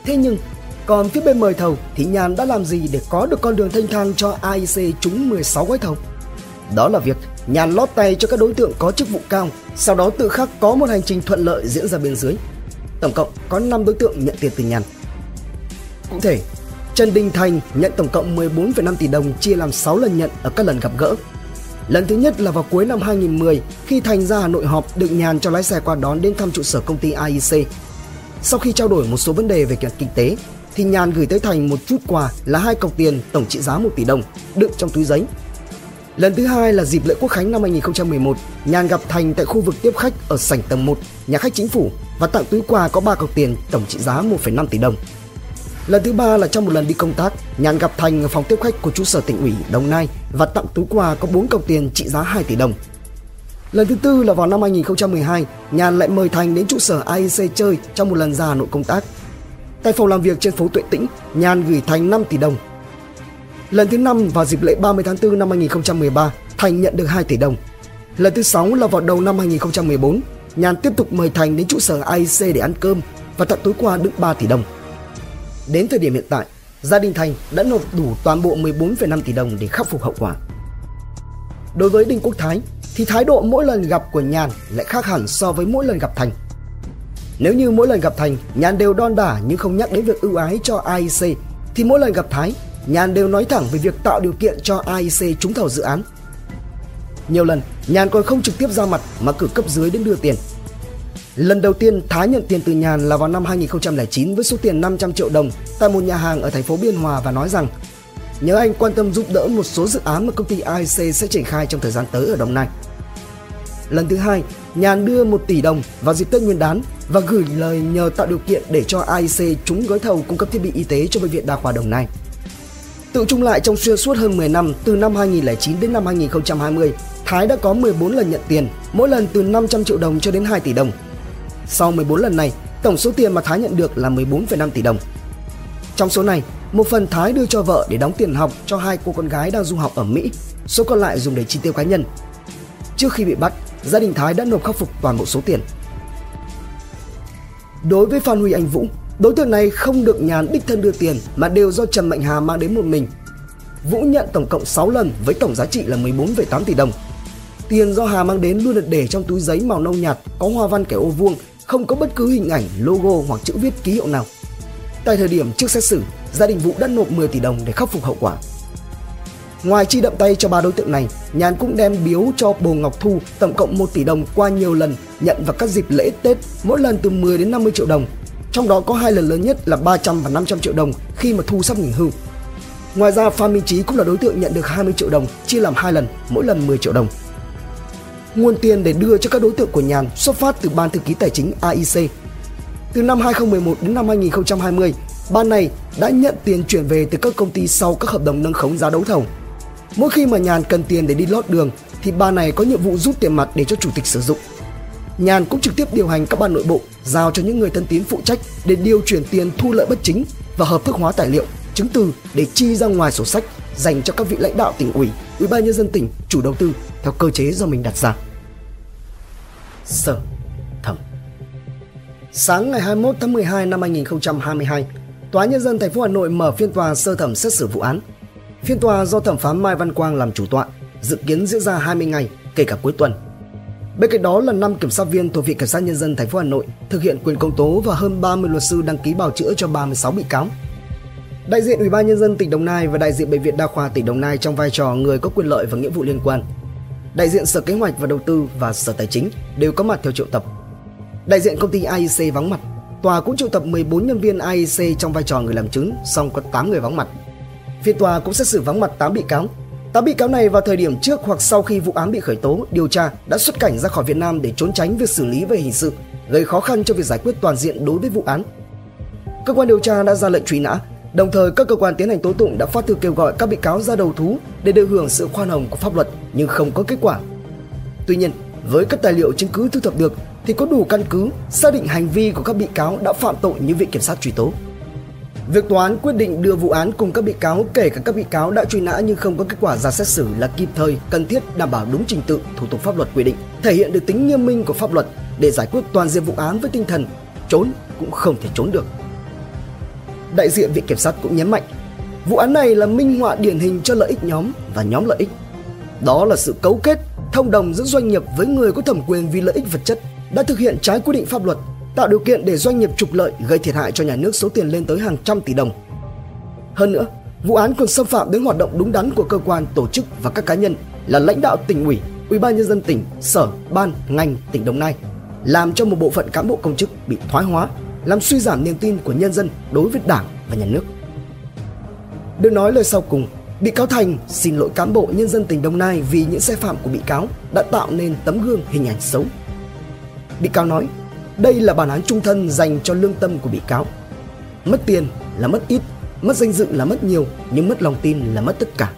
Thế nhưng, còn phía bên mời thầu thì Nhàn đã làm gì để có được con đường thanh thang cho a i xê trúng mười sáu gói thầu? Đó là việc Nhàn lót tay cho các đối tượng có chức vụ cao, sau đó tự khắc có một hành trình thuận lợi diễn ra bên dưới. Tổng cộng có năm đối tượng nhận tiền từ Nhàn. Cụ thể, Trần Đình Thành nhận tổng cộng mười bốn phẩy năm tỷ đồng chia làm sáu lần nhận ở các lần gặp gỡ. Lần thứ nhất là vào cuối năm hai nghìn không trăm mười khi Thành ra Hà Nội họp được Nhàn cho lái xe qua đón đến thăm trụ sở công ty a i xê. Sau khi trao đổi một số vấn đề về kinh tế thì Nhàn gửi tới Thành một chút quà là hai cọc tiền tổng trị giá một tỷ đồng đựng trong túi giấy. Lần thứ hai là dịp lễ Quốc khánh năm hai nghìn không trăm mười một, Nhàn gặp Thành tại khu vực tiếp khách ở sảnh tầng một, nhà khách chính phủ và tặng túi quà có ba cọc tiền tổng trị giá một phẩy năm tỷ đồng. Lần thứ ba là trong một lần đi công tác, Nhàn gặp Thành ở phòng tiếp khách của trụ sở tỉnh ủy Đồng Nai và tặng túi quà có bốn cọc tiền trị giá hai tỷ đồng. Lần thứ tư là vào năm hai nghìn không trăm mười hai, Nhàn lại mời Thành đến trụ sở a i xê chơi trong một lần ra Hà Nội công tác. Tại phòng làm việc trên phố Tuệ Tĩnh, Nhàn gửi Thành năm tỷ đồng. Lần thứ năm vào dịp lễ ba mươi tháng tư năm hai nghìn không trăm mười ba, Thành nhận được hai tỷ đồng. Lần thứ sáu là vào đầu năm hai nghìn không trăm mười bốn, Nhàn tiếp tục mời Thành đến trụ sở a i xê để ăn cơm và tặng túi quà đựng ba tỷ đồng. Đến thời điểm hiện tại, gia đình Thành đã nộp đủ toàn bộ mười bốn phẩy năm tỷ đồng để khắc phục hậu quả. Đối với Đinh Quốc Thái thì thái độ mỗi lần gặp của Nhàn lại khác hẳn so với mỗi lần gặp Thành. Nếu như mỗi lần gặp Thành, Nhàn đều đon đả nhưng không nhắc đến việc ưu ái cho a i xê, thì mỗi lần gặp Thái, Nhàn đều nói thẳng về việc tạo điều kiện cho a i xê trúng thầu dự án. Nhiều lần, Nhàn còn không trực tiếp ra mặt mà cử cấp dưới đến đưa tiền. Lần đầu tiên Thái nhận tiền từ Nhàn là vào năm hai nghìn không trăm lẻ chín với số tiền năm trăm triệu đồng tại một nhà hàng ở thành phố Biên Hòa và nói rằng nhớ anh quan tâm giúp đỡ một số dự án mà công ty a i xê sẽ triển khai trong thời gian tới ở Đồng Nai. Lần thứ hai, Nhàn đưa một tỷ đồng vào dịp Tết Nguyên đán và gửi lời nhờ tạo điều kiện để cho a i xê trúng gói thầu cung cấp thiết bị y tế cho Bệnh viện Đa khoa Đồng Nai. Tự chung lại trong xuyên suốt hơn mười năm, từ năm hai nghìn không trăm lẻ chín đến năm hai nghìn không trăm hai mươi, Thái đã có mười bốn lần nhận tiền, mỗi lần từ năm trăm triệu đồng cho đến hai tỷ đồng. Sau mười bốn lần này, tổng số tiền mà Thái nhận được là mười bốn phẩy năm tỷ đồng. Trong số này, một phần Thái đưa cho vợ để đóng tiền học cho hai cô con gái đang du học ở Mỹ, số còn lại dùng để chi tiêu cá nhân. Trước khi bị bắt, gia đình Thái đã nộp khắc phục toàn bộ số tiền. Đối với Phan Huy Anh Vũ, đối tượng này không được Nhàn đích thân đưa tiền mà đều do Trần Mạnh Hà mang đến một mình. Vũ nhận tổng cộng sáu lần với tổng giá trị là mười bốn phẩy tám tỷ đồng. Tiền do Hà mang đến luôn được để trong túi giấy màu nâu nhạt có hoa văn kẻ ô vuông, không có bất cứ hình ảnh, logo hoặc chữ viết ký hiệu nào. Tại thời điểm trước xét xử, gia đình Vũ đã nộp mười tỷ đồng để khắc phục hậu quả. Ngoài chi đậm tay cho ba đối tượng này, Nhàn cũng đem biếu cho Bồ Ngọc Thu tổng cộng một tỷ đồng qua nhiều lần nhận vào các dịp lễ Tết, mỗi lần từ mười đến năm mươi triệu đồng. Trong đó có hai lần lớn nhất là ba trăm và năm trăm triệu đồng khi mà Thu sắp nghỉ hưu. Ngoài ra, Phan Minh Chí cũng là đối tượng nhận được hai mươi triệu đồng, chia làm hai lần, mỗi lần mười triệu đồng. Nguồn tiền để đưa cho các đối tượng của Nhàn xuất phát từ Ban Thư ký Tài chính a i xê. Từ năm hai không một một đến năm hai không hai không, ban này đã nhận tiền chuyển về từ các công ty sau các hợp đồng nâng khống giá đấu thầu. Mỗi khi mà Nhàn cần tiền để đi lót đường thì ban này có nhiệm vụ rút tiền mặt để cho chủ tịch sử dụng. Nhàn cũng trực tiếp điều hành các ban nội bộ, giao cho những người thân tín phụ trách để điều chuyển tiền thu lợi bất chính và hợp thức hóa tài liệu, chứng từ để chi ra ngoài sổ sách dành cho các vị lãnh đạo tỉnh ủy, ủy ban nhân dân tỉnh, chủ đầu tư theo cơ chế do mình đặt ra. Sơ thẩm. Sáng ngày hai mươi mốt tháng mười hai năm hai nghìn không trăm hai mươi hai, Tòa nhân dân thành phố Hà Nội mở phiên tòa sơ thẩm xét xử vụ án. Phiên tòa do thẩm phán Mai Văn Quang làm chủ tọa, dự kiến diễn ra hai mươi ngày, kể cả cuối tuần. Bên cạnh đó là năm kiểm sát viên thuộc Viện Kiểm sát Nhân dân thành phố Hà Nội thực hiện quyền công tố và hơn ba mươi luật sư đăng ký bào chữa cho ba mươi sáu bị cáo. Đại diện Ủy ban Nhân dân tỉnh Đồng Nai và đại diện Bệnh viện Đa khoa tỉnh Đồng Nai trong vai trò người có quyền lợi và nghĩa vụ liên quan. Đại diện Sở Kế hoạch và Đầu tư và Sở Tài chính đều có mặt theo triệu tập. Đại diện công ty a i xê vắng mặt. Tòa cũng triệu tập mười bốn nhân viên a i xê trong vai trò người làm chứng, song có tám người vắng mặt. Phiên tòa cũng xét xử vắng mặt tám bị cáo. Tám bị cáo này vào thời điểm trước hoặc sau khi vụ án bị khởi tố, điều tra đã xuất cảnh ra khỏi Việt Nam để trốn tránh việc xử lý về hình sự, gây khó khăn cho việc giải quyết toàn diện đối với vụ án. Cơ quan điều tra đã ra lệnh truy nã. Đồng thời, các cơ quan tiến hành tố tụng đã phát thư kêu gọi các bị cáo ra đầu thú để được hưởng sự khoan hồng của pháp luật nhưng không có kết quả. Tuy nhiên, với các tài liệu chứng cứ thu thập được thì có đủ căn cứ xác định hành vi của các bị cáo đã phạm tội như Viện Kiểm sát truy tố. Việc tòa án quyết định đưa vụ án cùng các bị cáo, kể cả các bị cáo đã truy nã nhưng không có kết quả ra xét xử, là kịp thời, cần thiết, đảm bảo đúng trình tự, thủ tục pháp luật quy định, thể hiện được tính nghiêm minh của pháp luật để giải quyết toàn diện vụ án với tinh thần trốn cũng không thể trốn được. Đại diện Viện Kiểm sát cũng nhấn mạnh, vụ án này là minh họa điển hình cho lợi ích nhóm và nhóm lợi ích. Đó là sự cấu kết, thông đồng giữa doanh nghiệp với người có thẩm quyền vì lợi ích vật chất đã thực hiện trái quy định pháp luật, tạo điều kiện để doanh nghiệp trục lợi, gây thiệt hại cho nhà nước số tiền lên tới hàng trăm tỷ đồng. Hơn nữa, vụ án còn xâm phạm đến hoạt động đúng đắn của cơ quan, tổ chức và các cá nhân là lãnh đạo tỉnh ủy, ủy ban nhân dân tỉnh, sở, ban, ngành tỉnh Đồng Nai, làm cho một bộ phận cán bộ công chức bị thoái hóa, làm suy giảm niềm tin của nhân dân đối với Đảng và nhà nước. Được nói lời sau cùng, bị cáo Thành xin lỗi cán bộ nhân dân tỉnh Đồng Nai vì những sai phạm của bị cáo đã tạo nên tấm gương hình ảnh xấu. Bị cáo nói, đây là bản án trung thân dành cho lương tâm của bị cáo. Mất tiền là mất ít, mất danh dự là mất nhiều, nhưng mất lòng tin là mất tất cả.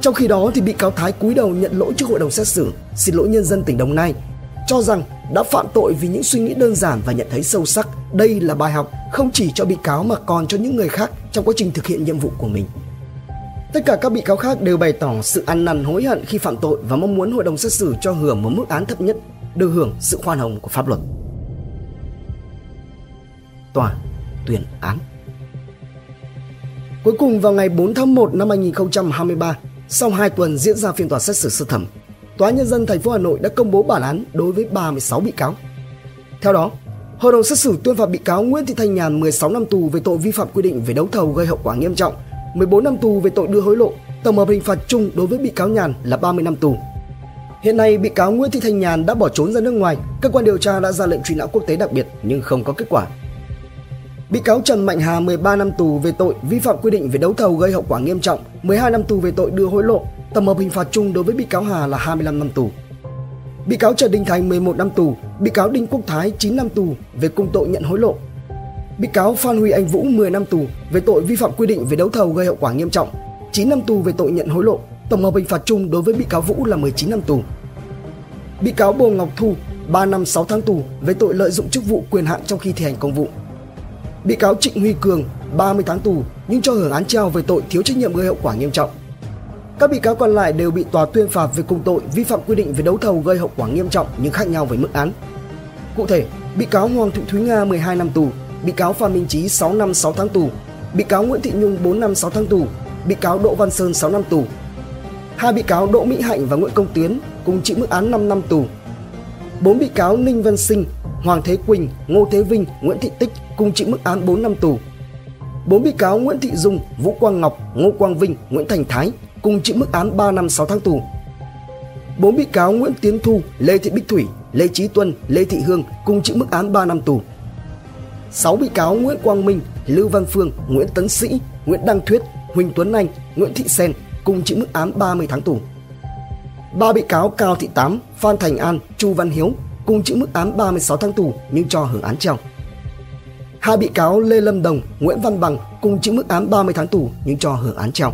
Trong khi đó thì bị cáo Thái cúi đầu nhận lỗi trước hội đồng xét xử, xin lỗi nhân dân tỉnh Đồng Nai, cho rằng đã phạm tội vì những suy nghĩ đơn giản và nhận thấy sâu sắc đây là bài học không chỉ cho bị cáo mà còn cho những người khác trong quá trình thực hiện nhiệm vụ của mình. Tất cả các bị cáo khác đều bày tỏ sự ăn năn hối hận khi phạm tội và mong muốn hội đồng xét xử cho hưởng một mức án thấp nhất, được hưởng sự khoan hồng của pháp luật. Tòa tuyên án. Cuối cùng, vào ngày bốn tháng một năm hai nghìn không trăm hai mươi ba, sau hai tuần diễn ra phiên tòa xét xử sơ thẩm, Tòa Nhân dân thành phố Hà Nội đã công bố bản án đối với ba mươi sáu bị cáo. Theo đó, hội đồng xét xử tuyên phạt bị cáo Nguyễn Thị Thanh Nhàn mười sáu năm tù về tội vi phạm quy định về đấu thầu gây hậu quả nghiêm trọng, mười bốn năm tù về tội đưa hối lộ, tổng hợp hình phạt chung đối với bị cáo Nhàn là ba mươi năm tù. Hiện nay, bị cáo Nguyễn Thị Thanh Nhàn đã bỏ trốn ra nước ngoài, cơ quan điều tra đã ra lệnh truy nã quốc tế đặc biệt nhưng không có kết quả. Bị cáo Trần Mạnh Hà mười ba năm tù về tội vi phạm quy định về đấu thầu gây hậu quả nghiêm trọng, mười hai năm tù về tội đưa hối lộ, tổng hợp hình phạt chung đối với bị cáo Hà là hai mươi lăm năm tù. Bị cáo Trần Đình Thành mười một năm tù, bị cáo Đinh Quốc Thái chín năm tù về cùng tội nhận hối lộ. Bị cáo Phan Huy Anh Vũ mười năm tù về tội vi phạm quy định về đấu thầu gây hậu quả nghiêm trọng, chín năm tù về tội nhận hối lộ, tổng hợp hình phạt chung đối với bị cáo Vũ là mười chín năm tù. Bị cáo Bồ Ngọc Thu ba năm sáu tháng tù về tội lợi dụng chức vụ quyền hạn trong khi thi hành công vụ. Bị cáo Trịnh Huy Cường ba mươi tháng tù nhưng cho hưởng án treo về tội thiếu trách nhiệm gây hậu quả nghiêm trọng. Các bị cáo còn lại đều bị tòa tuyên phạt về cùng tội vi phạm quy định về đấu thầu gây hậu quả nghiêm trọng nhưng khác nhau về mức án. Cụ thể, bị cáo Hoàng Thị Thúy Nga mười hai năm tù, bị cáo Phan Minh Chí sáu năm sáu tháng tù, bị cáo Nguyễn Thị Dung bốn năm sáu tháng tù, bị cáo Đỗ Văn Sơn sáu năm tù. Hai bị cáo Đỗ Mỹ Hạnh và Nguyễn Công Tiến cùng chịu mức án năm năm tù. Bốn bị cáo Ninh Văn Sinh, Hoàng Thế Quỳnh, Ngô Thế Vinh, Nguyễn Thị Tích cùng chịu mức án bốn năm tù. Bốn bị cáo Nguyễn Thị Dung, Vũ Quang Ngọc, Ngô Quang Vinh, Nguyễn Thành Thái cùng chịu mức án ba năm sáu tháng tù. Bốn bị cáo Nguyễn Tiến Thu, Lê Thị Bích Thủy, Lê Chí Tuân, Lê Thị Hương cùng chịu mức án ba năm tù. Sáu bị cáo Nguyễn Quang Minh, Lưu Văn Phương, Nguyễn Tấn Sĩ, Nguyễn Đăng Thuyết Huỳnh Tuấn Anh, Nguyễn Thị Sen cùng chịu mức án ba mươi tháng tù. Ba bị cáo Cao Thị Tám, Phan Thành An, Chu Văn Hiếu cùng chịu mức án ba mươi sáu tháng tù nhưng cho hưởng án treo. Hai bị cáo Lê Lâm Đồng, Nguyễn Văn Bằng cùng chịu mức án ba mươi tháng tù nhưng cho hưởng án treo.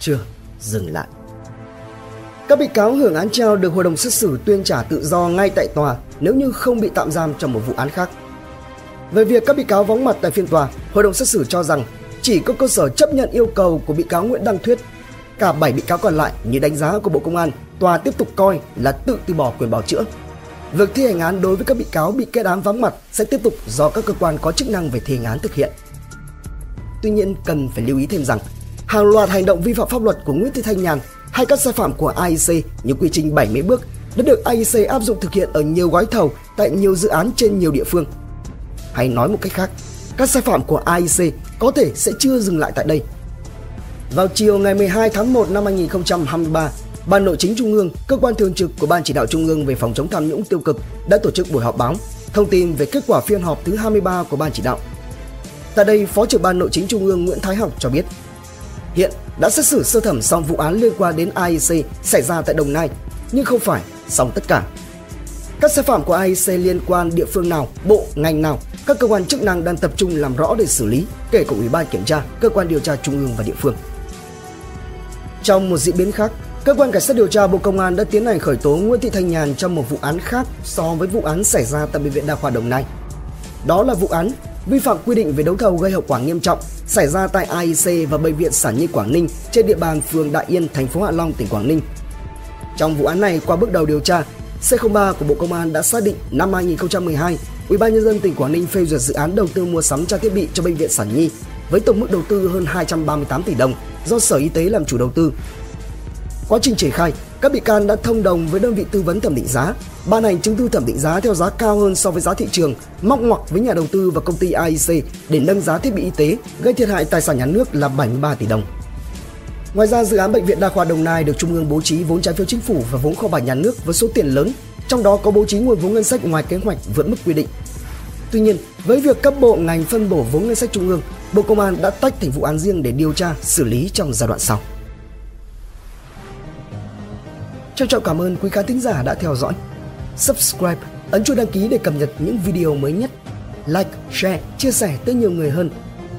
Chưa dừng lại. Các bị cáo hưởng án treo được hội đồng xét xử tuyên trả tự do ngay tại tòa nếu như không bị tạm giam trong một vụ án khác. Về việc các bị cáo vắng mặt tại phiên tòa, hội đồng xét xử cho rằng chỉ có cơ sở chấp nhận yêu cầu của bị cáo Nguyễn Đăng Thuyết. Cả bảy bị cáo còn lại, như đánh giá của Bộ Công an, tòa tiếp tục coi là tự từ bỏ quyền bào chữa. Việc thi hành án đối với các bị cáo bị kết án vắng mặt sẽ tiếp tục do các cơ quan có chức năng về thi hành án thực hiện. Tuy nhiên, cần phải lưu ý thêm rằng hàng loạt hành động vi phạm pháp luật của Nguyễn Thị Thanh Nhàn hay các sai phạm của a i xê như quy trình bảy mươi bước đã được a i xê áp dụng thực hiện ở nhiều gói thầu tại nhiều dự án trên nhiều địa phương. Hay nói một cách khác, các sai phạm của a i xê có thể sẽ chưa dừng lại tại đây. Vào chiều ngày mười hai tháng một năm hai nghìn không trăm hai mươi ba, Ban Nội chính Trung ương, cơ quan thường trực của Ban Chỉ đạo Trung ương về phòng chống tham nhũng tiêu cực đã tổ chức buổi họp báo thông tin về kết quả phiên họp thứ hai mươi ba của Ban Chỉ đạo. Tại đây, Phó trưởng Ban Nội chính Trung ương Nguyễn Thái Học cho biết, hiện đã xét xử sơ thẩm xong vụ án liên quan đến a i xê xảy ra tại Đồng Nai, nhưng không phải xong tất cả. Các sai phạm của a i xê liên quan địa phương nào, bộ, ngành nào, các cơ quan chức năng đang tập trung làm rõ để xử lý, kể cả Ủy ban Kiểm tra, cơ quan điều tra Trung ương và địa phương. Trong một diễn biến khác, Cơ quan Cảnh sát Điều tra Bộ Công an đã tiến hành khởi tố Nguyễn Thị Thanh Nhàn trong một vụ án khác so với vụ án xảy ra tại Bệnh viện Đa khoa Đồng Nai. Đó là vụ án vi phạm quy định về đấu thầu gây hậu quả nghiêm trọng xảy ra tại a i xê và Bệnh viện Sản Nhi Quảng Ninh trên địa bàn phường Đại Yên, thành phố Hạ Long, tỉnh Quảng Ninh. Trong vụ án này, qua bước đầu điều tra, C không ba của Bộ Công an đã xác định năm hai nghìn không trăm mười hai, Ủy ban nhân dân tỉnh Quảng Ninh phê duyệt dự án đầu tư mua sắm trang thiết bị cho Bệnh viện Sản Nhi với tổng mức đầu tư hơn hai trăm ba mươi tám tỷ đồng do Sở Y tế làm chủ đầu tư. Quá trình triển khai, các bị can đã thông đồng với đơn vị tư vấn thẩm định giá, ban hành chứng thư thẩm định giá theo giá cao hơn so với giá thị trường, móc ngoặc với nhà đầu tư và công ty a i xê để nâng giá thiết bị y tế, gây thiệt hại tài sản nhà nước là bảy mươi ba tỷ đồng. Ngoài ra, dự án Bệnh viện Đa khoa Đồng Nai được Trung ương bố trí vốn trái phiếu chính phủ và vốn kho bạc nhà nước với số tiền lớn, trong đó có bố trí nguồn vốn ngân sách ngoài kế hoạch vượt mức quy định. Tuy nhiên, với việc cấp bộ ngành phân bổ vốn ngân sách Trung ương, Bộ Công an đã tách thành vụ án riêng để điều tra, xử lý trong giai đoạn sau. Trân trọng cảm ơn quý khán thính giả đã theo dõi. Subscribe, ấn chuông đăng ký để cập nhật những video mới nhất. Like, share, chia sẻ tới nhiều người hơn.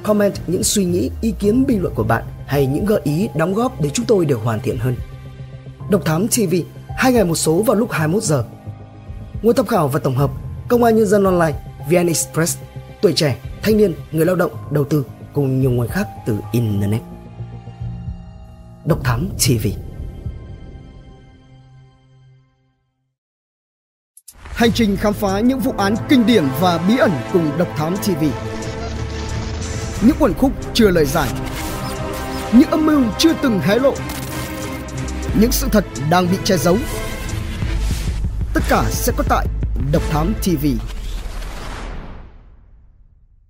Comment những suy nghĩ, ý kiến, bình luận của bạn hay những gợi ý, đóng góp để chúng tôi được hoàn thiện hơn. Độc Thám ti vi, hai ngày một số vào lúc hai mươi mốt giờ. Nguồn tham khảo và tổng hợp: Công an Nhân dân Online, vê en Express, Tuổi Trẻ, Thanh Niên, Người Lao Động, Đầu Tư cùng nhiều nguồn khác từ Internet. Độc Thám ti vi. Hành trình khám phá những vụ án kinh điển và bí ẩn cùng Độc Thám ti vi. Những uẩn khúc chưa lời giải, những âm mưu chưa từng hé lộ, những sự thật đang bị che giấu. Tất cả sẽ có tại Độc Thám ti vi.